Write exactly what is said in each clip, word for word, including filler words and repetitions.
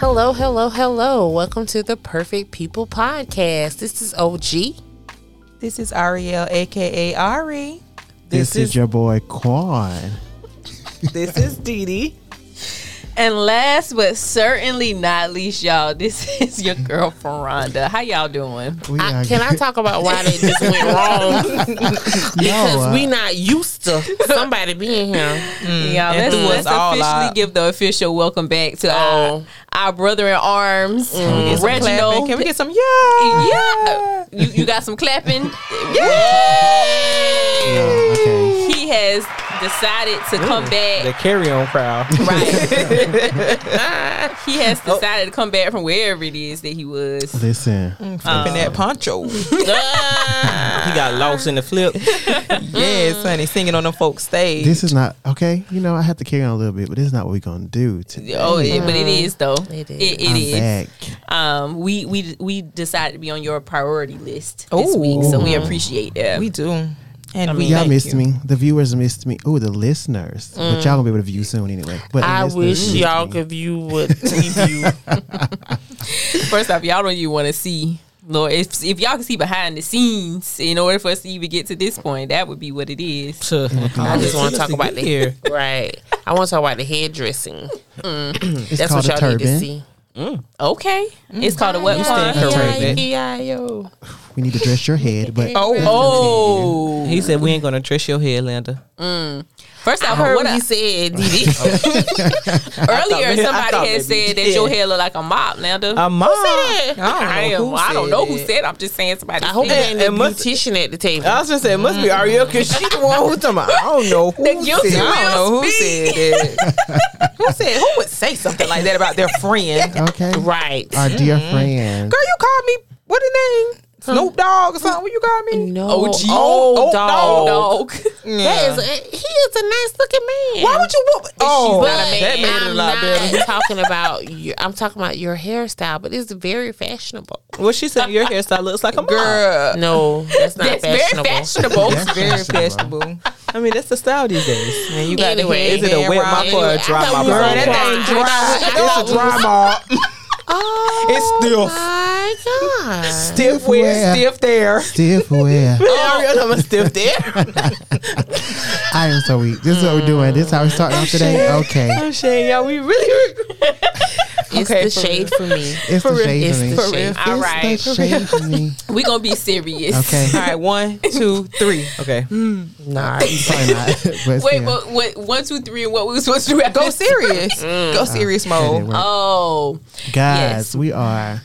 Hello, hello, hello. Welcome to the Perfect People Podcast. This is O G. This is Ariel, a k a. Ari. This, this is, is your boy, Quan. This is Dee Dee. And last but certainly not least, y'all, this is your girl, Feranda. How y'all doing? I, can I talk about why they just went wrong? Because no, uh, we not used to somebody being here. Mm. Y'all, let's, let's officially out. give the official welcome back to oh. our, our brother in arms, mm. Mm. Reginald. Can we get some? Yeah. Yeah. You, you got some clapping? Yeah. Yeah, okay. He has decided to mm, come back. The carry-on crowd. Right. He has decided to come back from wherever it is that he was. Listen. Flipping um, that poncho. He got lost in the flip. Yes, honey. Singing on them folks' stage. This is not, okay, you know, I have to carry on a little bit, but this is not what we're going to do today. Oh, yeah, but it is, though. It is. It, it is. Back. Um, we, we, we decided to be on your priority list Ooh. this week, so we appreciate that. We do. And I mean, y'all missed you. me. The viewers missed me. Oh, the listeners. Mm. But y'all gonna be able to view soon anyway. But I wish y'all me. could view what we view. First off, y'all don't even want to see. Lord, if, if y'all can see behind the scenes, in order for us to even get to this point, that would be what it is. I just want to talk about the hair. Right. I want to talk about the hairdressing. Mm. That's what y'all turban. need to see. Mm. Okay. Mm. It's called a what? E I O We need to dress your head, but oh, oh. He said we ain't gonna dress your head, Landa. Mm. First, I, I heard what he said. Earlier, somebody had said that your hair look like a mop, Landa. A mop? Who said that? I don't know. I, am, who, said I don't know who said. It. I'm just saying somebody. I hope they ain't a beautician at the table. I was just saying it must mm. be Ariel because she the one who's talking about. I don't know who the said. I don't know who said that. Who said? Who would say something like that about their friend? Okay, right. Our dear mm-hmm. friend. Girl, you called me. What the name? Snoop Dogg or something? What you got me? No, O G. Oh, Dog. That is a, he is a nice looking man. Why would you? Oh, she's not a man. That made it a lot better. I'm talking about your, I'm talking about your hairstyle, but it's very fashionable. Well, she said your hairstyle looks like a mom. Girl, no, that's not that's fashionable. Very fashionable. That's very fashionable. I mean, that's the style these days. Man, you got anyway, is it a wet mop or a dry mop? Girl, that thing dry. It's a dry mop. Oh, it's stiff. My God. Stiff wear, stiff there. Stiff wear. I'm a stiff there. I am so weak. This is what we're doing. This is how we're starting off today. Shade. Okay. I'm shade, y'all. We really. It's okay, the shade for me. It's the shade for me. It's the shade. All right. It's the shade for me. We're going to be serious. Okay. All right. One, two, three. Okay. Mm. Nah, probably not. But wait, but what, one, two, three, and what we were supposed to do? Go serious. Mm. Go serious mode. Oh. God. Yes, we are mm.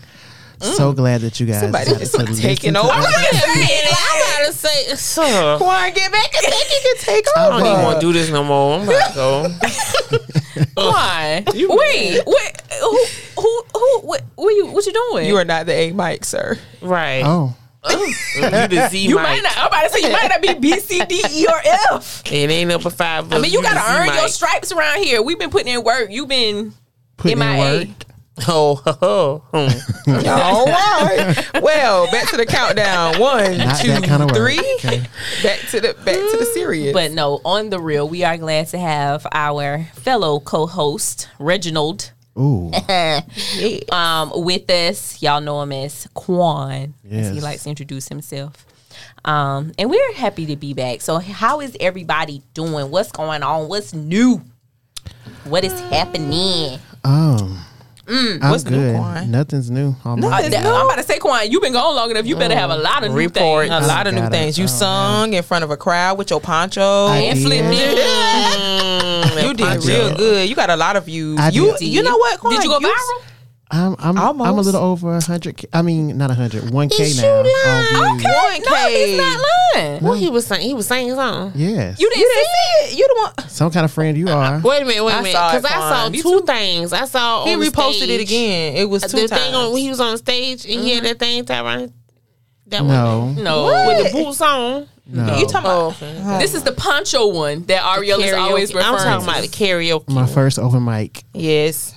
so glad that you guys somebody, somebody to taking over. I'm gotta say, sir, Quan, get back and think you can take over. I don't even want to do this no more. I'm not going. Why? Wait, wait, wait. Who? Who? Who? What? What you? What you doing? You are not the A mic, sir. Right. Oh. Oh, you the Z you might not. I'm about to say you might not be B, C, D, E, or F. It ain't up for five. I mean, you, you gotta earn Mike. your stripes around here. We've been putting in work. You've been putting M I A. In work. Oh, oh, oh. Hmm. All right. Well, back to the countdown. One, Not two, kind of three. Okay. Back to the back to the serious. But no, on the real, we are glad to have our fellow co-host Reginald. Ooh. um, with us, y'all know him as Quan. Yes. As he likes to introduce himself. Um, and we're happy to be back. So, how is everybody doing? What's going on? What's new? What is happening? Um. Mm, I'm what's good. New, Quan? Nothing's new. Nothing's new. I'm about to say, Quan, you've been gone long enough. You better have a lot of Reports. new things. A lot I of new things. It. You oh, sung man. in front of a crowd with your poncho. I and flipped it. You did real good. You got a lot of views. I you did. you know what, Quan? Did you go you viral? I'm I'm, I'm a little over a hundred. I mean, not a hundred. One K now. Lying? Okay, one K. No, he's not lying. No. Well, he was saying he was saying something. Yes, you didn't, you didn't see it. it. You the one. Some kind of friend you are. Wait a minute. Wait a minute. Because I saw two too. things. I saw he on reposted stage. it again. It was two the times. thing on when he was on stage and mm-hmm. he had that thing Tyron. That no. one. No, no, with the boots on. No. You talking oh, about okay. This is the poncho one that Ariel is always referring to. I'm talking about the karaoke. My first open mic. Yes.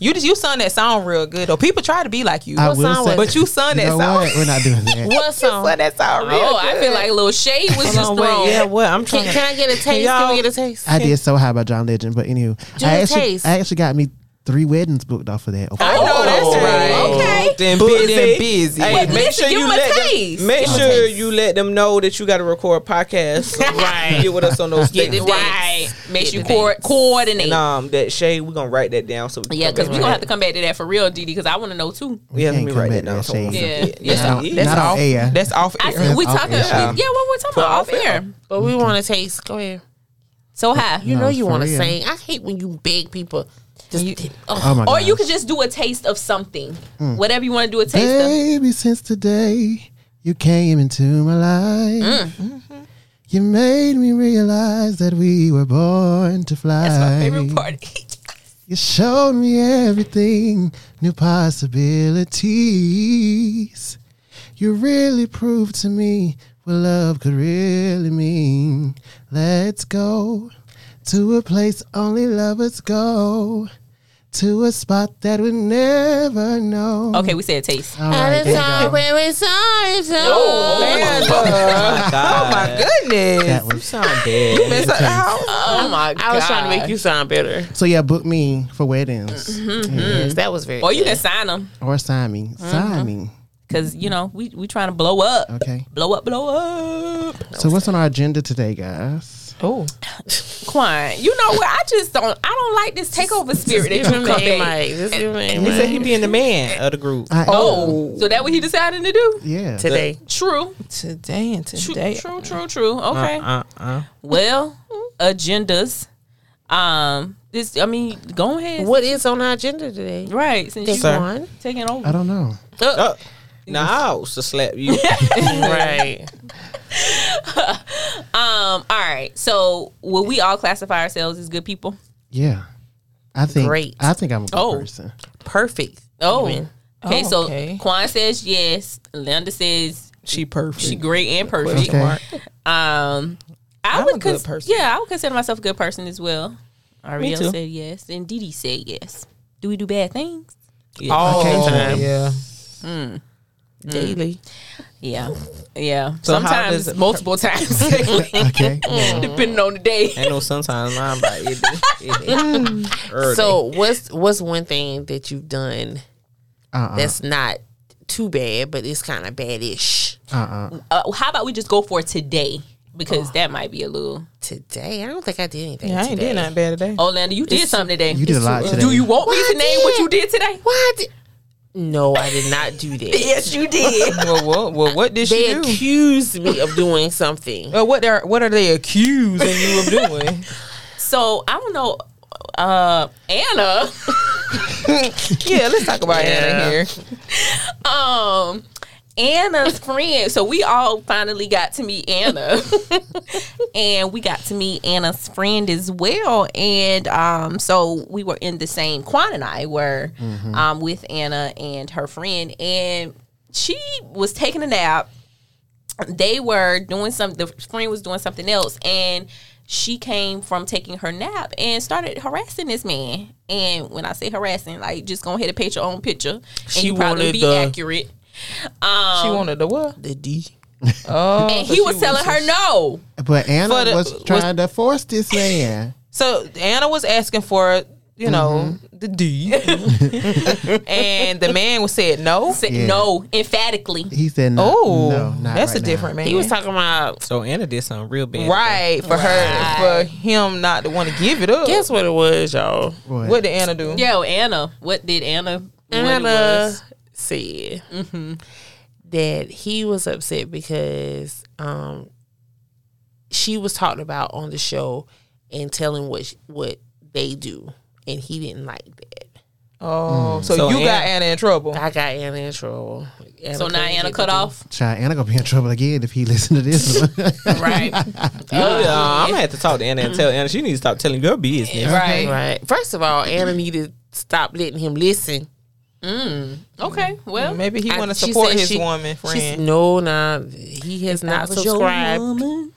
You just you sung that song real good though. People try to be like you. I what will song say, but you sung that you know song. What? We're not doing that. What song? You sung that song real oh, good. I feel like Lil Shade was just wrong. Yeah, what? I'm trying. Can, to, can I get a taste? Can we get a taste? I did so high by John Legend, but anywho, Do I, actually, taste. I actually got me three weddings booked off of that. Okay. I know oh, that's right. Okay. Then busy. Then busy. Hey, well, make listen, sure you let taste. them, make sure you let them know that you got to record podcasts. Right. Get with us on those things. Right. Make sure you co- coordinate. And, um, that Shay, we're gonna write that down. So we yeah, because we're gonna have to come back to that for real, Didi, because I want to know too. We yeah, let me write that down. That Shay. Yeah, yeah. That's, that's off air. That's off air. I see, we talking. Yeah, what we're talking about off air, but we want to taste. Go ahead. So high. You know you want to sing. I hate when you beg people. You, oh, oh or you could just do a taste of something. Mm. Whatever you want to do a taste Baby, of. Baby, since today you came into my life. Mm. Mm-hmm. You made me realize that we were born to fly. That's my favorite part. You showed me everything, new possibilities. You really proved to me what love could really mean. Let's go to a place only lovers go. To a spot that we never know. Okay, we said taste. All right, there you go. When we saw it, so oh, man. Oh, oh my goodness. That was sound bad. You missed out. Oh my god. I was trying to make you sound better. So yeah, book me for weddings. Mm-hmm. Yeah. Yes, that was very Or you good. Can sign them. Or sign me. Mm-hmm. Sign me. Because, you know, we, we trying to blow up. Okay. Blow up, blow up. So what's on our agenda today, guys? Oh, Quan, you know what? I just don't. I don't like this takeover spirit that you come back. He said he being the man of the group. I, oh, oh, so that what he decided to do? Yeah, today. The, true. Today and today. True, true, true. true. Okay. Uh, uh, uh. Well, agendas. Um, this. I mean, go ahead. What is on our agenda today? Right. Since you won, taking over. I don't know. Uh, uh, nah, I was to slap you. Right. um. All right. So, will we all classify ourselves as good people? Yeah, I think. Great. I think I'm a good oh, person. Perfect. Oh. Okay. Oh, so okay. Quan says yes. Linda says she perfect. She great and perfect. Okay. Um. I I'm would. A good cons- person. Yeah, I would consider myself a good person as well. Ariel said yes, and Didi said yes. Do we do bad things? Yes. All the time. Yeah. Hmm. Daily. Mm. Yeah. Yeah. So sometimes multiple times daily. Okay. Mm. Depending on the day. I know sometimes mine by it. Mm. So what's what's one thing that you've done uh-uh. that's not too bad, but it's kinda bad-ish? Uh-uh. Uh, how about we just go for today? Because oh. that might be a little today. I don't think I did anything. Yeah, I ain't today. did nothing bad today. Orlando, you did it's, something today. You did it's, a lot today. Do you want Why me to name what you did today? What did No, I did not do that. Yes, you did. Well, well, well what did they she do? They accused me of doing something. Well, what are what are they accusing you of doing? So I don't know, uh, Anna. Yeah, let's talk about yeah. Anna here. Um, Anna's friend. So we all finally got to meet Anna, and we got to meet Anna's friend as well. And um, so we were in the same. Quan and I were mm-hmm. um, with Anna and her friend, and she was taking a nap. They were doing some. The friend was doing something else, and she came from taking her nap and started harassing this man. And when I say harassing, like just go ahead and paint your own picture, and she you probably be the- accurate. Um, she wanted the what? The D. Oh, and he was telling her no. But Anna the, was trying was, to force this man. So Anna was asking for, you know, mm-hmm. the D, and the man was said no, said yeah. no emphatically. He said no. Oh, no, not that's right a different now. Man. He was talking about. So Anna did something real bad, right? For right. her, for him not to want to give it up. Guess what it was, y'all? What, what did Anna do? Yo, Anna. What did Anna? Anna. Said mm-hmm. that he was upset because um, she was talked about on the show and telling what she, what they do, and he didn't like that. Oh, mm. so, so you Anna, got Anna in trouble. I got Anna in trouble. Anna so now Anna cut off. Try Anna gonna be in trouble again if he listen to this. Right. uh, I'm gonna have to talk to Anna and tell Anna she needs to stop telling your business. Right. Right. First of all, Anna needed to stop letting him listen. Mm. Okay, well, maybe he want to support his she, woman friend. No, nah, he has if not subscribed. Mm.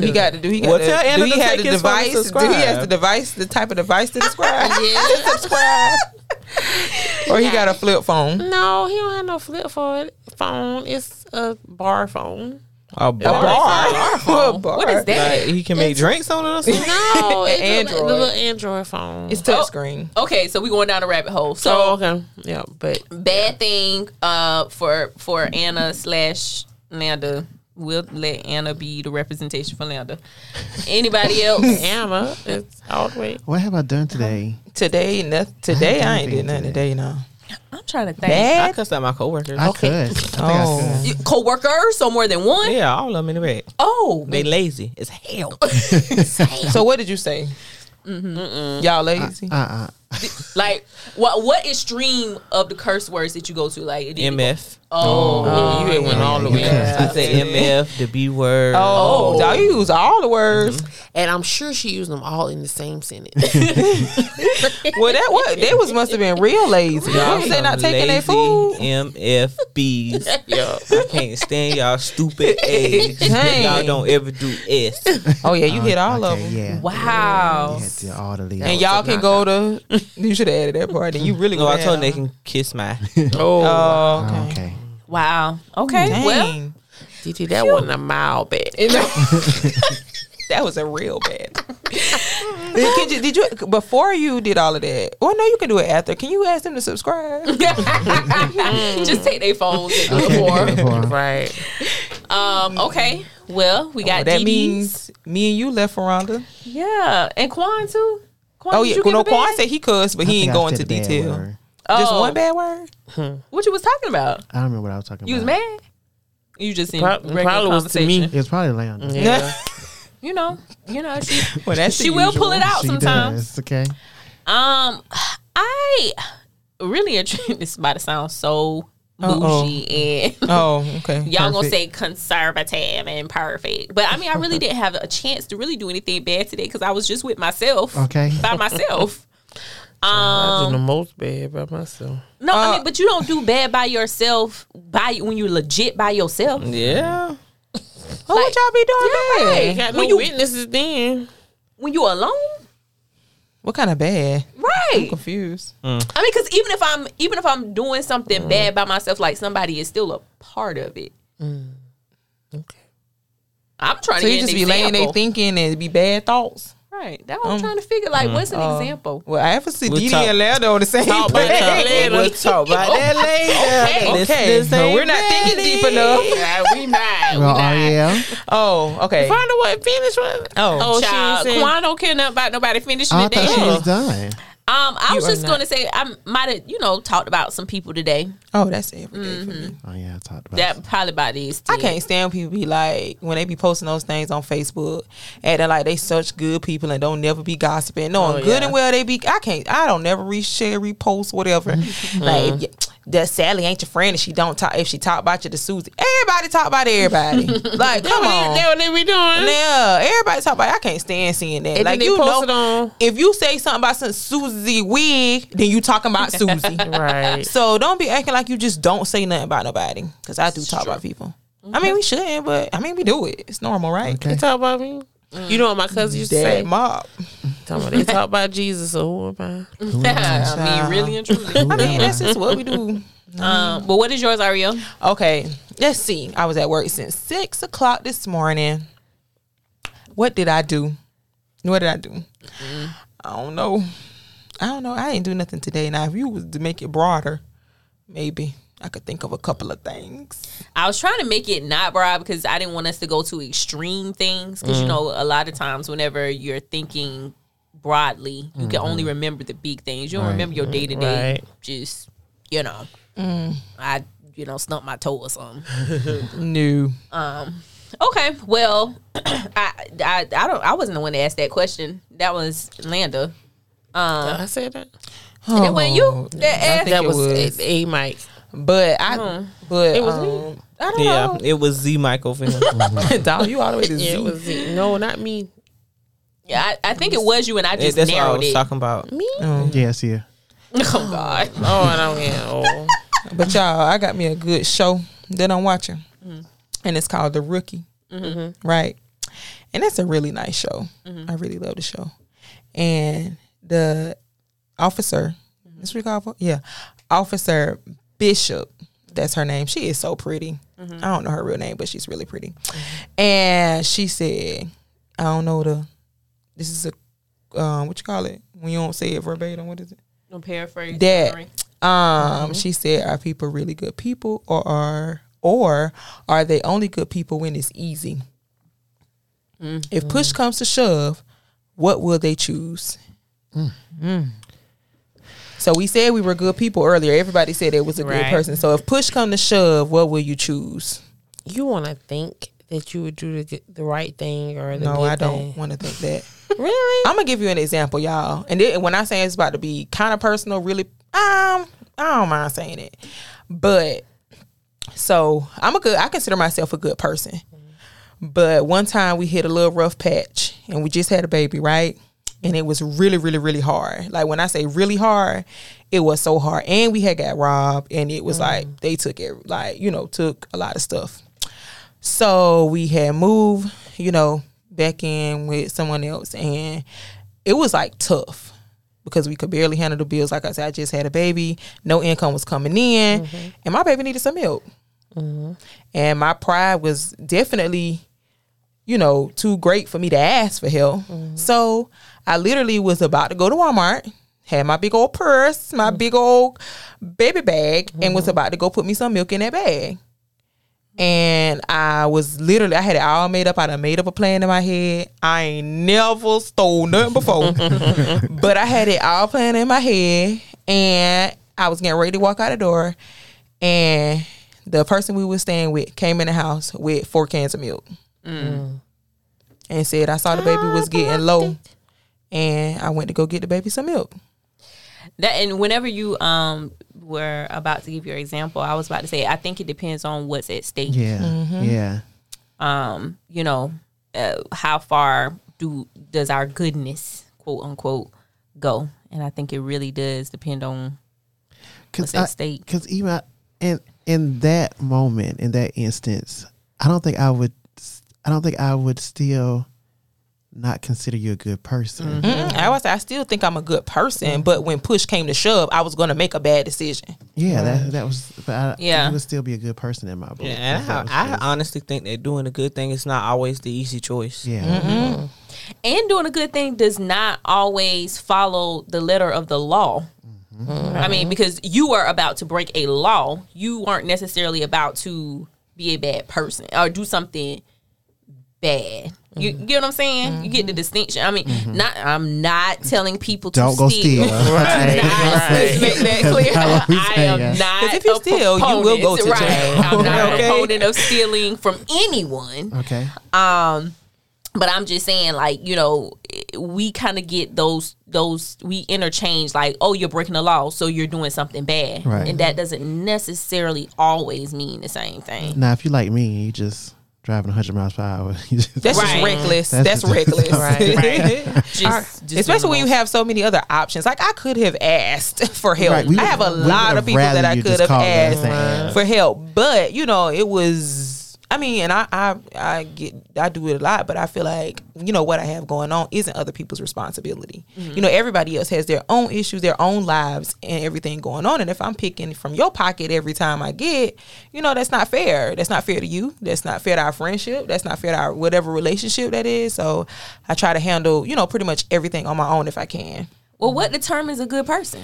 He got to do. He got well, to tell Anna do. He had the device. Do he has the device, the type of device to subscribe? Yeah, subscribe. Or he got a flip phone? No, he don't have no flip phone. Phone, it's a bar phone. A bar? A bar? A bar? What is that? Like, he can make it's, drinks on it or something? No, it's Android. A, the little Android phone. It's touchscreen. Oh, okay, so we going down a rabbit hole. So, oh, okay. Yeah, but. Bad yeah. thing uh, for for Anna slash Nanda. We'll let Anna be the representation for Nanda. Anybody else? Anna. It's all the way. What have I done today? Today, nothing. Today, I, I ain't did nothing today, today no. I'm trying to think. Bad? I cussed out my coworkers. I okay. could. I think oh. I could. You, coworkers or more than one? Yeah, all of them in the bed. Oh. They lazy as hell. So what did you say? Mm-hmm. Mm-mm. Y'all lazy? Uh-uh. Like, what What extreme of the curse words that you go to? Like M F. Go, oh. oh. You, you went yeah, all the way. Yeah. I said M F, the B word. Oh. Y'all oh. use all the words. Mm-hmm. And I'm sure she used them all in the same sentence. Well, that what they was must have been real lazy. Y'all they not taking their food. M F B's. Yo, I can't stand y'all stupid A's. Dang. Y'all don't ever do S. Oh, yeah. You uh, hit all okay, of them. Yeah. Wow. Yeah, all the and y'all can go to... You should have added that part. And you really no, I told them they can kiss my. Oh, oh okay. okay. Wow. Okay. Dang. Well, D T, that phew. Wasn't a mild bet. That was a real bet. did, you, did you before you did all of that? Well, no, you can do it after. Can you ask them to subscribe? Just take their phones and do it for. Right. Um. Okay. Well, we got oh, that D Ds. Means me and you left, Rhonda. Yeah, and Quan too. Quan, oh yeah, no, Quan said he cussed, but I he ain't go into detail. Oh. Just one bad word. Hmm. What you was talking about? I don't remember what I was talking you about. You was mad. You just seemed Pro- probably was to me. It was probably Leon. Yeah. you know, you know she. Well, that's she will usual. Pull it out she sometimes. Does. Okay. Um, I really attribute this by the sound so bougie and oh okay. Y'all perfect. Gonna say conservative and perfect, but I mean I really didn't have a chance to really do anything bad today because I was just with myself. Okay, by myself. um, I did the most bad by myself. No, uh, I mean, but you don't do bad by yourself by when you legit by yourself. Yeah. Like, oh, what y'all be doing? Yeah, bad? Right. Got no when you, witnesses then. When you alone. What kind of bad? Right. I'm confused. Mm. I mean, because even if I'm even if I'm doing something mm. bad by myself, like somebody is still a part of it. Mm. Okay. I'm trying so to get an example. So you just be laying there thinking and be bad thoughts? Right. That's what um, I'm trying to figure. Like, mm. what's an uh, example? Well, I have to see we'll Didi and Lando on the same talk about that later. We'll talk about that later. Okay. okay. okay. This, this no, we're not thinking deep enough. Yeah, we not. Well, we not. Yeah. Oh, okay. Find a what? Finish one? Oh, oh child. Quan don't care nothing about nobody finishing oh, the day. I thought she was done. Um, I you was just going to say, I might have, you know, talked about some people today. Oh, that's every day mm-hmm. for me. Oh, yeah, I talked about that. That probably about these two. I can't stand people be like, when they be posting those things on Facebook, acting like they such good people and don't never be gossiping. No, oh, yeah. Good and well they be, I can't, I don't never reshare, repost, whatever. Mm-hmm. Like, if you, that Sally ain't your friend and she don't talk, if she talk about you to Susie, everybody talk about everybody. Like, come on. That's what they be doing. Yeah, everybody talk about it. I can't stand seeing that. And like, you know, on. If you say something about some Susie, wig, then you talking about Susie. Right. So don't be acting like you just don't say nothing about nobody. Because I do talk about people. Mm-hmm. I mean, we shouldn't, but I mean, we do it. It's normal, right? Okay. They talk about me. Mm. You know what my cousin used to say? Mob. They talk about Jesus. So who am I? Who am I? I mean, really and truly. I mean, that's just what we do. Um, but what is yours, Ariel? Okay. Let's see. I was at work since six o'clock this morning. What did I do? What did I do? Mm-hmm. I don't know. I don't know. I ain't do nothing today. Now, if you was to make it broader, maybe I could think of a couple of things. I was trying to make it not broad because I didn't want us to go to extreme things. Because, mm. you know, a lot of times whenever you're thinking broadly, you mm. can only remember the big things. You don't right. remember your day-to-day. Right. Just, you know, mm. I, you know, snuck my toe or something. No. Um. Okay. Well, I, I, I, don't, I wasn't the one to ask that question. That was Landa. Um, Did I say that? Oh, that wasn't you. That, that was, was a, a Mike, but I. Hmm. But it was um, me. I don't yeah, know. Yeah, it was Z Michael. Dog, you all the way to Z. It was Z. No, not me. Yeah, I, I think it was you, and I just yeah, that's narrowed what I was it. Talking about me. Um, yes, yeah. Oh God. Oh, I don't get oh. But y'all, I got me a good show that I'm watching, mm-hmm. and it's called The Rookie. Mm-hmm. Right, and that's a really nice show. Mm-hmm. I really love the show, and. The officer, mm-hmm. is we call for? Yeah, Officer Bishop that's her name. She is so pretty. Mm-hmm. I don't know her real name, but she's really pretty. Mm-hmm. And she said, I don't know the, this is a, um, what you call it? When you don't say it verbatim, what is it? No paraphrase. That, um, mm-hmm. She said, are people really good people or are, or are they only good people when it's easy? Mm-hmm. If push comes to shove, what will they choose? Mm-hmm. So we said we were good people earlier. Everybody said it was a right. good person. So if push come to shove, what will you choose? You want to think that you would do the, the right thing or the no, good I thing. Don't want to think that. Really? I'm going to give you an example, y'all. And then, when I say it's about to be kind of personal, really, um, I don't mind saying it. But so I'm a good, I consider myself a good person. Mm-hmm. But one time we hit a little rough patch and we just had a baby, right? And it was really, really, really hard. Like, when I say really hard, it was so hard. And we had got robbed. And it was mm. like, they took it, like, you know, took a lot of stuff. So we had moved, you know, back in with someone else. And it was, like, tough because we could barely handle the bills. Like I said, I just had a baby. No income was coming in. Mm-hmm. And my baby needed some help. Mm-hmm. And my pride was definitely, you know, too great for me to ask for help. Mm-hmm. So I literally was about to go to Walmart, had my big old purse, my mm-hmm. big old baby bag, mm-hmm. and was about to go put me some milk in that bag. And I was literally, I had it all made up. I done made up a plan in my head. I ain't never stole nothing before. But I had it all planned in my head. And I was getting ready to walk out the door. And the person we were staying with came in the house with four cans of milk. Mm. And said, I saw the baby was getting low. And I went to go get the baby some milk. That, and whenever you um were about to give your example, I was about to say, I think it depends on what's at stake. Yeah, mm-hmm. yeah. Um, you know, uh, how far do does our goodness, quote unquote, go? And I think it really does depend on what's at I, stake. Because even in in that moment, in that instance, I don't think I would. I don't think I would still. Not consider you a good person. Mm-hmm. I was. I still think I'm a good person, but when push came to shove, I was going to make a bad decision. Yeah, that that was. I, yeah, you would still be a good person in my book. Yeah, I, I honestly think that doing a good thing is not always the easy choice. Yeah, mm-hmm. and doing a good thing does not always follow the letter of the law. Mm-hmm. Mm-hmm. I mean, because you were about to break a law, you weren't necessarily about to be a bad person or do something bad. You mm-hmm. get what I'm saying? Mm-hmm. You get the distinction. I mean, mm-hmm. not. I'm not telling people to don't go steal. steal. Right. Right. Make that clear. I am not. Because if you steal, you will go to jail. Right. I'm not okay. a proponent of stealing from anyone. Okay. Um, but I'm just saying, like, you know, we kind of get those those we interchange like, oh, you're breaking the law, so you're doing something bad, right. and that doesn't necessarily always mean the same thing. Now, if you like me, you just. Driving one hundred miles per hour. That's right. reckless. That's, that's just reckless. That's reckless. Right. right. Just, just especially when you have so many other options. Like, I could have asked for help. Right. Would, I have a lot of people that I could have asked right. for help. But, you know, it was, I mean, and I, I, I get, I do it a lot, but I feel like, you know, what I have going on isn't other people's responsibility. Mm-hmm. You know, everybody else has their own issues, their own lives, and everything going on. And if I'm picking from your pocket every time I get, you know, that's not fair. That's not fair to you. That's not fair to our friendship. That's not fair to our whatever relationship that is. So I try to handle, you know, pretty much everything on my own if I can. Well, what determines a good person?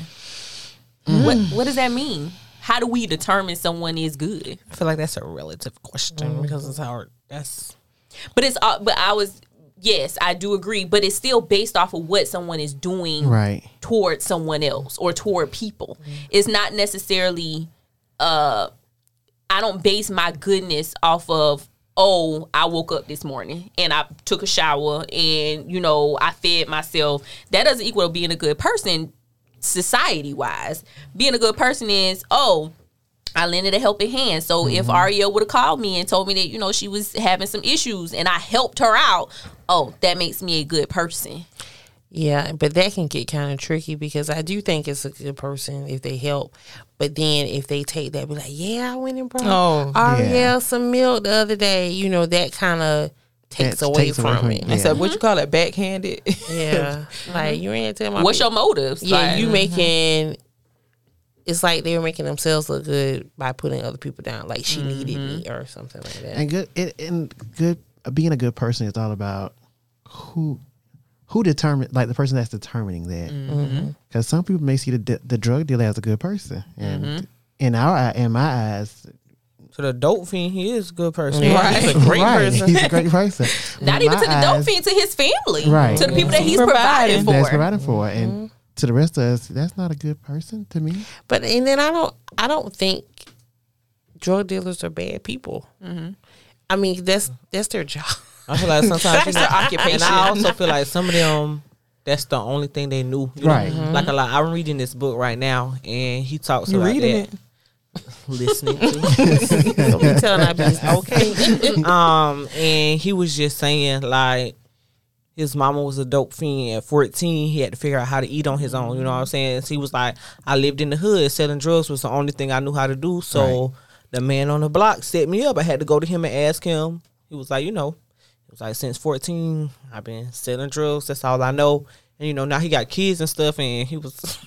Mm. What What does that mean? How do we determine someone is good? I feel like that's a relative question mm. because it's how that's. But it's all. But I was. Yes, I do agree, but it's still based off of what someone is doing right. toward someone else or toward people. Mm-hmm. It's not necessarily, uh, I don't base my goodness off of, oh, I woke up this morning and I took a shower and, you know, I fed myself. That doesn't equal being a good person society-wise. Being a good person is, oh, I lended a helping hand. So mm-hmm. if Aria would have called me and told me that, you know, she was having some issues and I helped her out, oh, that makes me a good person. Yeah, but that can get kind of tricky because I do think it's a good person if they help. But then if they take that, be like, yeah, I went and brought oh, Aria yeah. some milk the other day. You know, that kind of takes that away takes from, from it. It's yeah. so like, what you call it, backhanded? Yeah. Like, you ain't tell my What's people. Your motives? Yeah, like, you mm-hmm. making... it's like they were making themselves look good by putting other people down. Like she mm-hmm. needed me or something like that. And good, it, and good being a good person is all about who who determine, like the person that's determining that. Mm-hmm. Cause some people may see the the drug dealer as a good person, and mm-hmm. in our in my eyes. To the dope fiend, he is a good person. Yeah. Right. He's a great right. person. He's a great person. Not even to the dope eyes, fiend, to his family. Right. To the people that he's providing, providing for. That's providing for. Mm-hmm. And to the rest of us, that's not a good person to me. But and then I don't I don't think drug dealers are bad people. Mm-hmm. I mean, that's that's their job. I feel like sometimes it's their occupation. And I also feel like some of them, that's the only thing they knew. Right. Mm-hmm. Like a lot. I'm reading this book right now, and he talks You're about reading that. It? Listening to don't be telling our business. Okay. Um and he was just saying, like, his mama was a dope fiend. At fourteen, he had to figure out how to eat on his own, you know what I'm saying? So he was like, I lived in the hood, selling drugs was the only thing I knew how to do. So right. the man on the block set me up. I had to go to him and ask him. He was like, you know, it was like since fourteen I've been selling drugs, that's all I know. And you know, now he got kids and stuff, and he was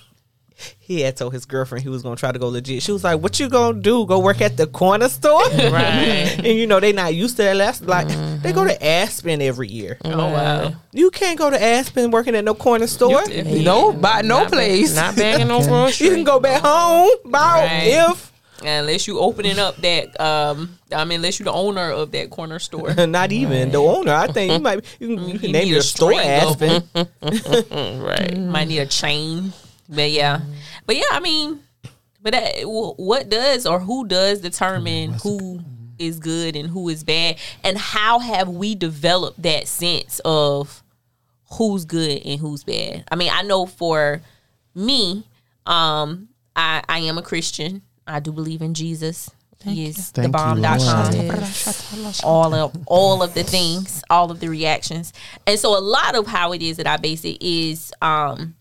he had told his girlfriend he was going to try to go legit. She was like, what you going to do? Go work at the corner store? Right. And, you know, they not used to that. Last, like, mm-hmm. they go to Aspen every year. Oh, wow. You can't go to Aspen working at no corner store. You, yeah. No, by no not place. Ba- not bagging no groceries. You can go back home, buy right. if. Unless you opening up that, um, I mean, unless you the owner of that corner store. Not even right. the owner. I think you might, you, you can name your store Aspen. Right. Might need a chain. But yeah, but yeah, I mean, but that, what does or who does determine who is good and who is bad, and how have we developed that sense of who's good and who's bad? I mean, I know for me, um, I, I am a Christian. I do believe in Jesus. He is the bomb dot com. All of all of the things, all of the reactions, and so a lot of how it is that I base it is, um.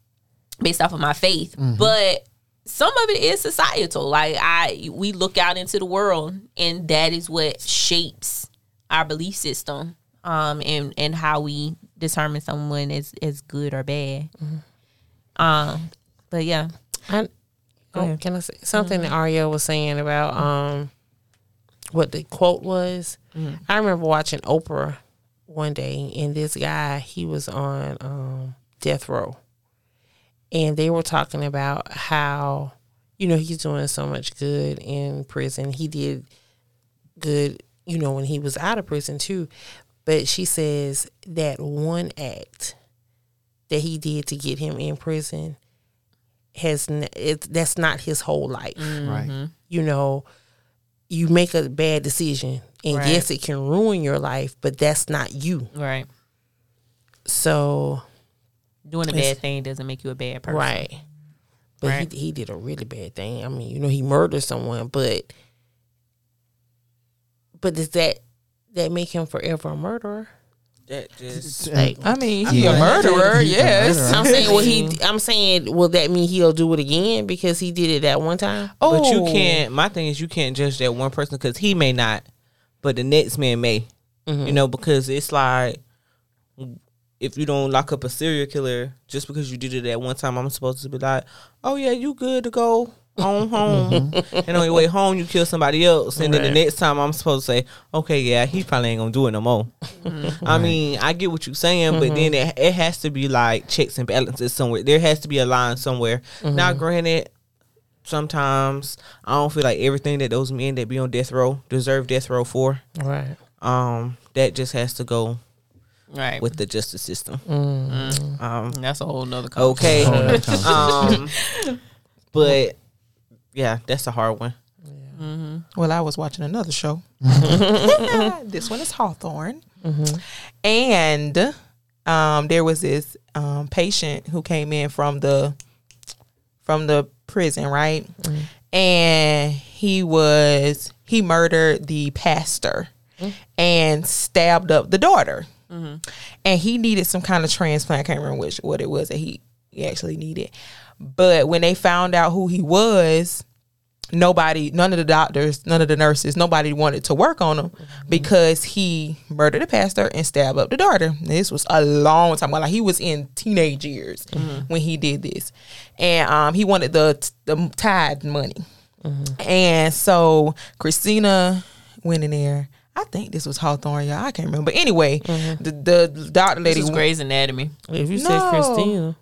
based off of my faith, mm-hmm. but some of it is societal. Like I, we look out into the world, and that is what shapes our belief system, um, and and how we determine someone is as good or bad. Mm-hmm. Um, but yeah, I, oh, can I say something mm-hmm. that Ariel was saying about um, what the quote was? Mm-hmm. I remember watching Oprah one day, and this guy, he was on um, death row. And they were talking about how, you know, he's doing so much good in prison. He did good, you know, when he was out of prison, too. But she says that one act that he did to get him in prison, has n- it, that's not his whole life. Mm-hmm. Right. You know, you make a bad decision. And right. yes, it can ruin your life, but that's not you. Right. So... doing a bad it's, thing doesn't make you a bad person. Right. But right. He, he did a really bad thing. I mean, you know, he murdered someone, but but does that that make him forever a murderer? That just like, I mean, he's yeah. a murderer, he's yes. A murderer. I'm saying well he I'm saying will that mean he'll do it again because he did it that one time? Oh. But you can't my thing is you can't judge that one person because he may not, but the next man may. Mm-hmm. You know, because it's like, if you don't lock up a serial killer just because you did it at one time, I'm supposed to be like, oh, yeah, you good to go on home. Mm-hmm. And on your way home, you kill somebody else. And right. then the next time I'm supposed to say, okay, yeah, he probably ain't going to do it no more. Mm-hmm. I mean, I get what you're saying, mm-hmm. but then it, it has to be like checks and balances somewhere. There has to be a line somewhere. Mm-hmm. Now, granted, sometimes I don't feel like everything that those men that be on death row deserve death row for. Right. Um, that just has to go. Right. With the justice system. Mm. Um, that's a whole nother conversation. Okay. um, but, yeah, that's a hard one. Yeah. Mm-hmm. Well, I was watching another show. This one is Hawthorne. Mm-hmm. And um, there was this um, patient who came in from the from the prison, right? Mm-hmm. And he was, he murdered the pastor mm-hmm. and stabbed up the daughter. Mm-hmm. And he needed some kind of transplant. I can't remember which, what it was that he, he actually needed. But when they found out who he was, nobody, none of the doctors, none of the nurses, nobody wanted to work on him because he murdered a pastor and stabbed up the daughter. This was a long time ago. Like, he was in teenage years mm-hmm. when he did this. And um, he wanted the, the tithe money. Mm-hmm. And so Christina went in there. I think this was Hawthorne, y'all. I can't remember. But anyway, mm-hmm. the, the doctor lady. This was Grey's Anatomy. If you no. said Christina.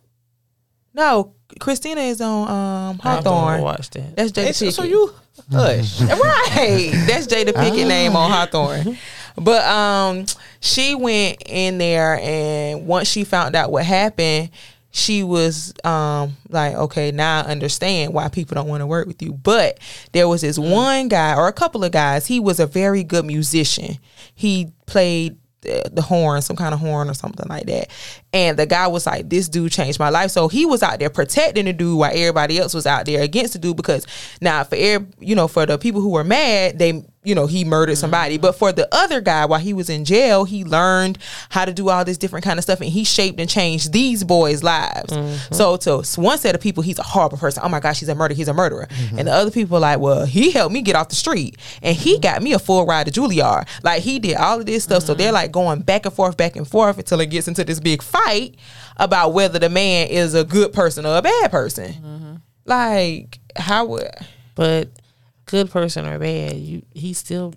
No, Christina is on um, Hawthorne. I watched that. That's Jada Pinkett. So you hush, right? That's Jada Pinkett oh. name on Hawthorne. But um, she went in there, and once she found out what happened, she was um like, okay, now I understand why people don't want to work with you. But there was this one guy, or a couple of guys. He was a very good musician. He played the horn, some kind of horn or something like that. And the guy was like, this dude changed my life. So he was out there protecting the dude while everybody else was out there against the dude, because now for every, you know, for the people who were mad, they, you know, he murdered somebody. But for the other guy, while he was in jail, he learned how to do all this different kind of stuff, and he shaped and changed these boys' lives. Mm-hmm. So to one set of people, he's a horrible person. Oh my gosh, he's a murderer. He's a murderer. Mm-hmm. And the other people are like, well, he helped me get off the street, and he got me a full ride to Juilliard. Like, he did all of this stuff. Mm-hmm. So they're like going back and forth, back and forth, until it gets into this big fight about whether the man is a good person or a bad person. Mm-hmm. Like, how would... But... good person or bad, you he still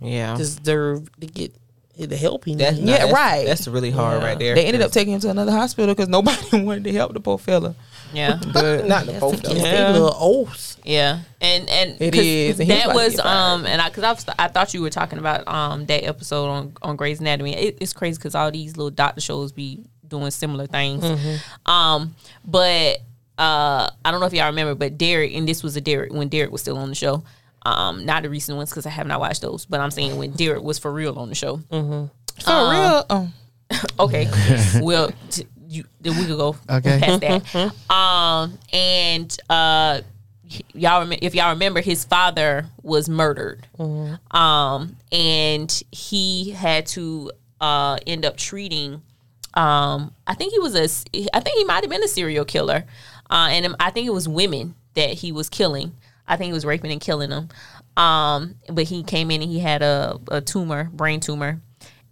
yeah deserved to get the help he needed. Yeah, that's, right. That's really hard yeah. right there. They ended up taking him to another hospital because nobody wanted to help the poor fella. Yeah, but not the poor fella. Yeah. Little oaths. Yeah, and and it is. And that was um and I because I, I thought you were talking about um that episode on on Grey's Anatomy. It, it's crazy because all these little doctor shows be doing similar things. Mm-hmm. Um, but. Uh, I don't know if y'all remember, but Derek, and this was a Derek when Derek was still on the show. Um, not the recent ones because I have not watched those, but I'm saying when Derek was for real on the show. Mm-hmm. For um, real? Oh. Okay. Well, t- you, then we could go okay. past that. um, and uh, y'all, rem- if y'all remember, his father was murdered, mm-hmm. um, and he had to uh, end up treating. Um, I think he was a. I think he might have been a serial killer. Uh, and I think it was women that he was killing. I think he was raping and killing them. Um, but he came in and he had a, a tumor, brain tumor.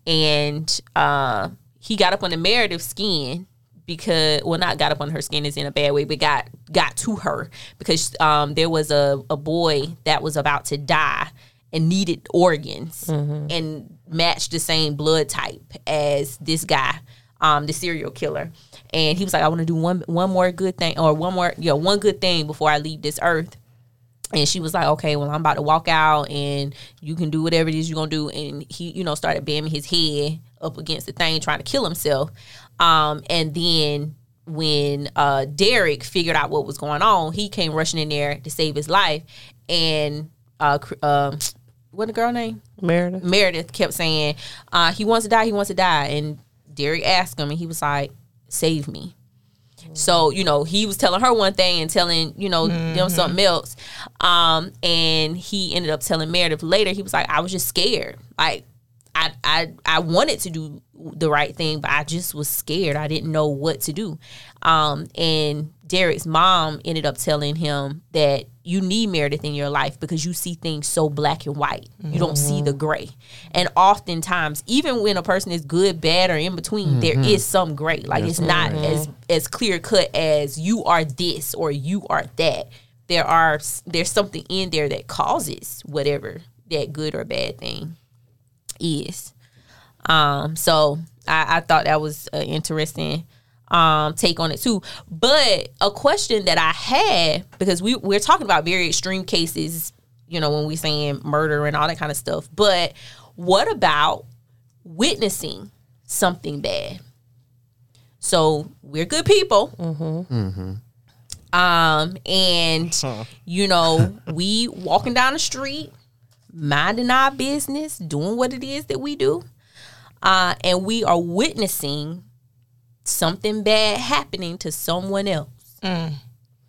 And uh, he got up on the Meredith's skin because, well, not got up on her skin is in a bad way, but got, got to her because um, there was a, a boy that was about to die and needed organs mm-hmm. and matched the same blood type as this guy, um, the serial killer. And he was like, I want to do one one more good thing or one more, you know, one good thing before I leave this earth. And she was like, okay, well, I'm about to walk out and you can do whatever it is you're going to do. And he, you know, started bamming his head up against the thing, trying to kill himself. Um, and then when uh, Derek figured out what was going on, he came rushing in there to save his life. And uh, uh, what's the girl name? Meredith. Meredith kept saying, uh, he wants to die, he wants to die. And Derek asked him and he was like, save me. Mm-hmm. So, you know, he was telling her one thing and telling, you know, mm-hmm. them something else. Um, and he ended up telling Meredith later, he was like, I was just scared. Like, I, I, I wanted to do the right thing, but I just was scared. I didn't know what to do. Um, and Derek's mom ended up telling him that you need Meredith in your life because you see things so black and white. Mm-hmm. You don't see the gray. And oftentimes, even when a person is good, bad, or in between, mm-hmm. there is some gray. Like, that's it's not right. as, as clear cut as you are this or you are that. There are There's something in there that causes whatever that good or bad thing is. Um, so I, I thought that was an interesting um, take on it too. But a question that I had, because we, we're talking about very extreme cases, you know, when we're saying murder and all that kind of stuff. But what about witnessing something bad? So we're good people. Mm-hmm. Mm-hmm. Um, and, huh. you know, we walking down the street, minding our business, doing what it is that we do. Uh, and we are witnessing something bad happening to someone else. Mm.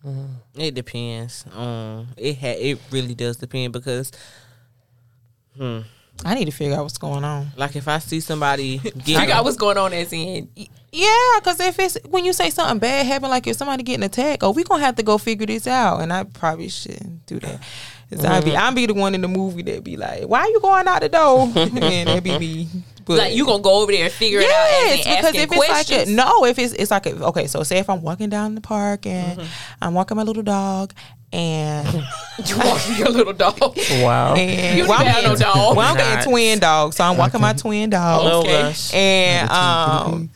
Mm. It depends. Um, it ha- it really does depend because, hmm, I need to figure out what's going on. Like if I see somebody, figure out what's going on as in. Yeah, because if it's when you say something bad happen, like if somebody getting attacked, oh, we gonna have to go figure this out, and I probably shouldn't do that. Mm-hmm. I'd be, I'd be the one in the movie that be like, "Why are you going out the door?" And that'd be me. But like you gonna go over there and figure yes, it out? Yes, because if questions. It's like a, no, if it's it's like a, okay, so say if I'm walking down the park and mm-hmm. I'm walking my little dog. And you walking your little dog. Wow. And you don't well, have no dog. Well, I'm getting twin dogs, so I'm walking my twin dog. Okay. And um,